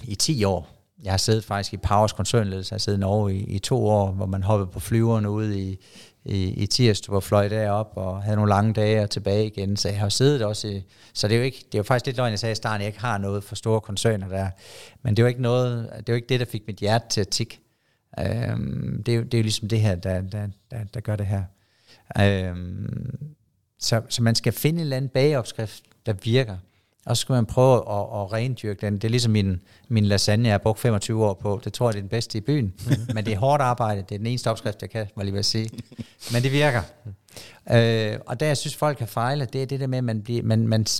i 10 år. Jeg har siddet faktisk i Powers koncernledelse. Jeg har siddet i Norge i 2 år, hvor man hoppede på flyverne ude i Tirstrup og fløj derop og havde nogle lange dage og tilbage igen. Så jeg har siddet også i... Så det er jo ikke... Det er jo faktisk lidt løgn, jeg sagde i starten, jeg ikke har noget for store koncerner der. Men det er jo ikke noget... Det er jo ikke det, der fik mit hjerte til at tikke. Det er jo ligesom det her, der gør det her. Så man skal finde en eller anden bageopskrift, der virker. Og så skal man prøve at rendyrke den. Det er ligesom min lasagne, jeg har brugt 25 år på. Det tror jeg, det er den bedste i byen. Men det er hårdt arbejde. Det er den eneste opskrift, jeg kan, må jeg lige ved at sige. Men det virker. Og der, jeg synes, folk har fejlet, det er det der med, at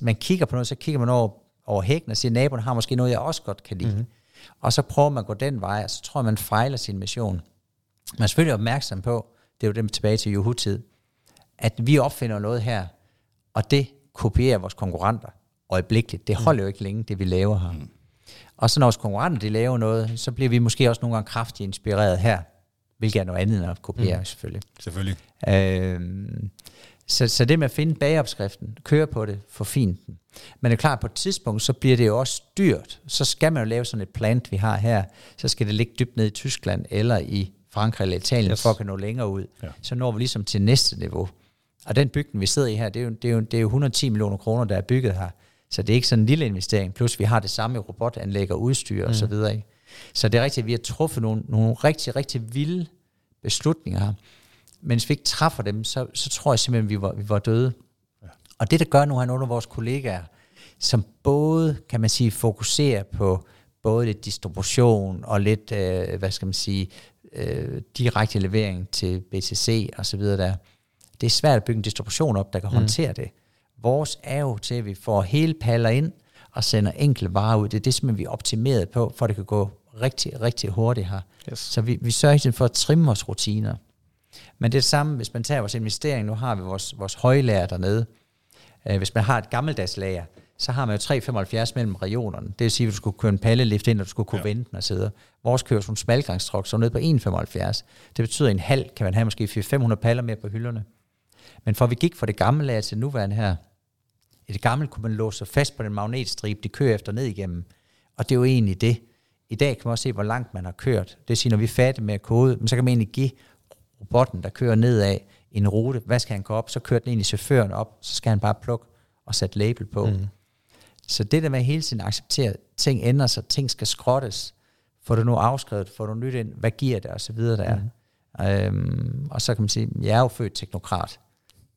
man kigger på noget, så kigger man over hækken og siger, naboen har måske noget, jeg også godt kan lide. Mm-hmm. Og så prøver man at gå den vej, og så tror jeg, man fejler sin mission. Man er selvfølgelig opmærksom på, det er jo dem tilbage til Juhu-tid, at vi opfinder noget her, og det kopierer vores konkurrenter øjeblikkeligt. Det holder jo ikke længe, det vi laver her. Mm. Og så når vores konkurrenter de laver noget, så bliver vi måske også nogle gange kraftigt inspireret her, hvilket er noget andet end at kopiere, selvfølgelig. Selvfølgelig. Så det med at finde bagopskriften, køre på det, forfine den. Men det er klart, på et tidspunkt, så bliver det jo også dyrt. Så skal man jo lave sådan et plant, vi har her. Så skal det ligge dybt ned i Tyskland, eller i Frankrig eller Italien, for at kan nå længere ud. Ja. Så når vi ligesom til næste niveau. Og den bygning, vi sidder i her, det er jo 110 millioner kroner, der er bygget her. Så det er ikke sådan en lille investering. Plus vi har det samme i robotanlæg og udstyr og så videre. Ikke? Så det er rigtigt, at vi har truffet nogle rigtig, rigtig vilde beslutninger her. Men hvis vi ikke træffer dem, så tror jeg simpelthen, at vi var døde. Ja. Og det, der gør nu her nogle af vores kollegaer, som både, kan man sige, fokuserer på både lidt distribution og lidt, hvad skal man sige, direkte levering til BTC og så videre der. Det er svært at bygge en distribution op, der kan håndtere det. Vores er jo til, at vi får hele paller ind og sender enkelte varer ud. Det er det, som vi er optimeret på, for at det kan gå rigtig, rigtig hurtigt her. Yes. Så vi sørger ikke for at trimme vores rutiner. Men det er det samme, hvis man tager vores investering. Nu har vi vores højlager dernede. Hvis man har et gammeldags lager, så har man jo 3,75 mellem regionerne. Det vil sige, at du skulle køre en pallelift ind, og du skulle kunne vente den og sidde. Vores kører sådan en smalgangstruk, så ned på 1,75. Det betyder, at en halv kan man have måske 400-500 paller mere på hylderne. Men for vi gik fra det gamle lager til nuværende her, i det gamle kunne man låse sig fast på den magnetstribe, de kører efter ned igennem. Og det er jo egentlig det. I dag kan man også se, hvor langt man har kørt. Det vil sige, når vi er færdige med at kode, men så kan man egentlig give robotten, der kører nedad en rute, hvad skal han gå op? Så kører den egentlig chaufføren op, så skal han bare plukke og sætte label på. Mm. Så det der med hele tiden at acceptere, ting ændrer sig, ting skal skrottes, får du nu afskrevet, får du nyt ind, hvad giver det, og så videre der. Mm. Og så kan man sige, jeg er jo født teknokrat,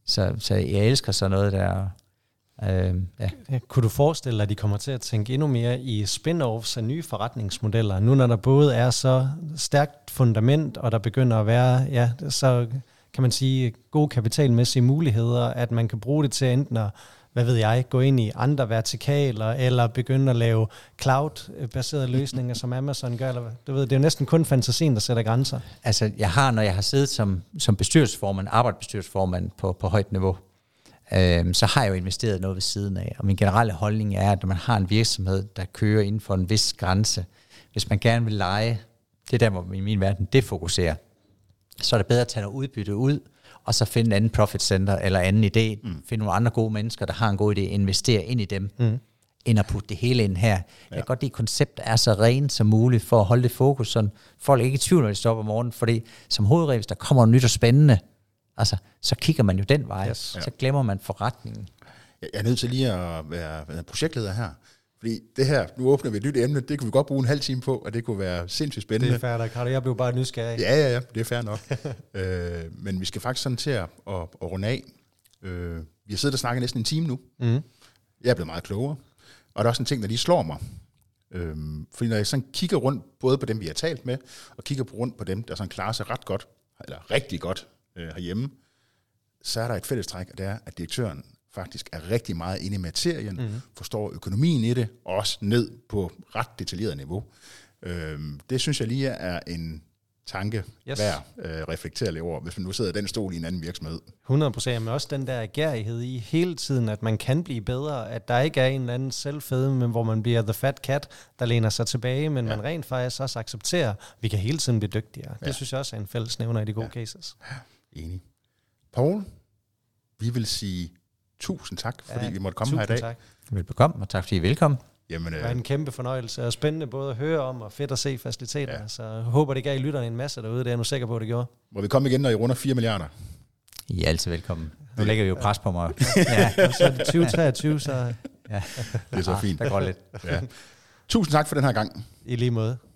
så jeg elsker sådan noget der. Kunne du forestille dig, at de kommer til at tænke endnu mere i spin-offs af nye forretningsmodeller, nu når der både er så stærkt fundament, og der begynder at være, ja, så kan man sige, gode kapitalmæssige muligheder, at man kan bruge det til enten at, hvad ved jeg, gå ind i andre vertikaler, eller begynde at lave cloud-baserede løsninger, som Amazon gør, eller du ved, det er jo næsten kun fantasien, der sætter grænser. Altså, når jeg har siddet som bestyrelsesformand, arbejdsbestyrelsesformand på højt niveau, så har jeg jo investeret noget ved siden af, og min generelle holdning er, at når man har en virksomhed, der kører inden for en vis grænse, hvis man gerne vil lege, det er der, hvor i min verden det fokuserer, så er det bedre at tage noget udbytte ud, og så finde en anden profit center eller anden idé, finde nogle andre gode mennesker, der har en god idé, investere ind i dem, end at putte det hele ind her. Ja. Jeg kan godt lide, at konceptet er så rent som muligt, for at holde det fokus, så folk ikke i tvivl, når de står op om morgenen, fordi som hovedregel, hvis der kommer noget nyt og spændende, altså, så kigger man jo den vej, så glemmer man forretningen. Jeg er nødt til lige at være projektleder her, fordi det her, nu åbner vi et nyt emne, det kunne vi godt bruge en halv time på, og det kunne være sindssygt spændende. Det er fair nok, jeg blev bare nysgerrig. Ja, det er fair nok. Men vi skal faktisk sådan til at runde af. Vi har siddet og snakket næsten en time nu. Mm. Jeg er blevet meget klogere, og der er også en ting, der lige slår mig. Fordi når jeg sådan kigger rundt, både på dem, vi har talt med, og kigger rundt på dem, der sådan klarer sig ret godt, eller rigtig godt, herhjemme, så er der et fællestræk, og det er, at direktøren faktisk er rigtig meget inde i materien, forstår økonomien i det, og også ned på ret detaljeret niveau. Det synes jeg lige er en tanke værd at reflektere lidt over, hvis man nu sidder i den stol i en anden virksomhed. 100%, men også den der gærighed i hele tiden, at man kan blive bedre, at der ikke er en eller anden selvfede, men hvor man bliver the fat cat, der læner sig tilbage, men man rent faktisk også accepterer, vi kan hele tiden blive dygtigere. Det synes jeg også er en fællesnævner i de gode cases. Enig. Poul, vi vil sige tusind tak, fordi vi måtte komme her i dag. Tak. Velbekomme, og tak fordi I er velkommen. Jamen, det var en kæmpe fornøjelse, og spændende både at høre om, og fedt at se faciliteterne. Ja. Så jeg håber, det gav lytterne en masse derude, det er jeg nu sikker på, at det gjorde. Må vi komme igen, når I runder 4 milliarder? I er altid velkommen. Nu lægger vi jo pres på mig. Og så er det 2023, så... Ja. Det er så fint. Der går lidt. Ja. Tusind tak for den her gang. I lige måde.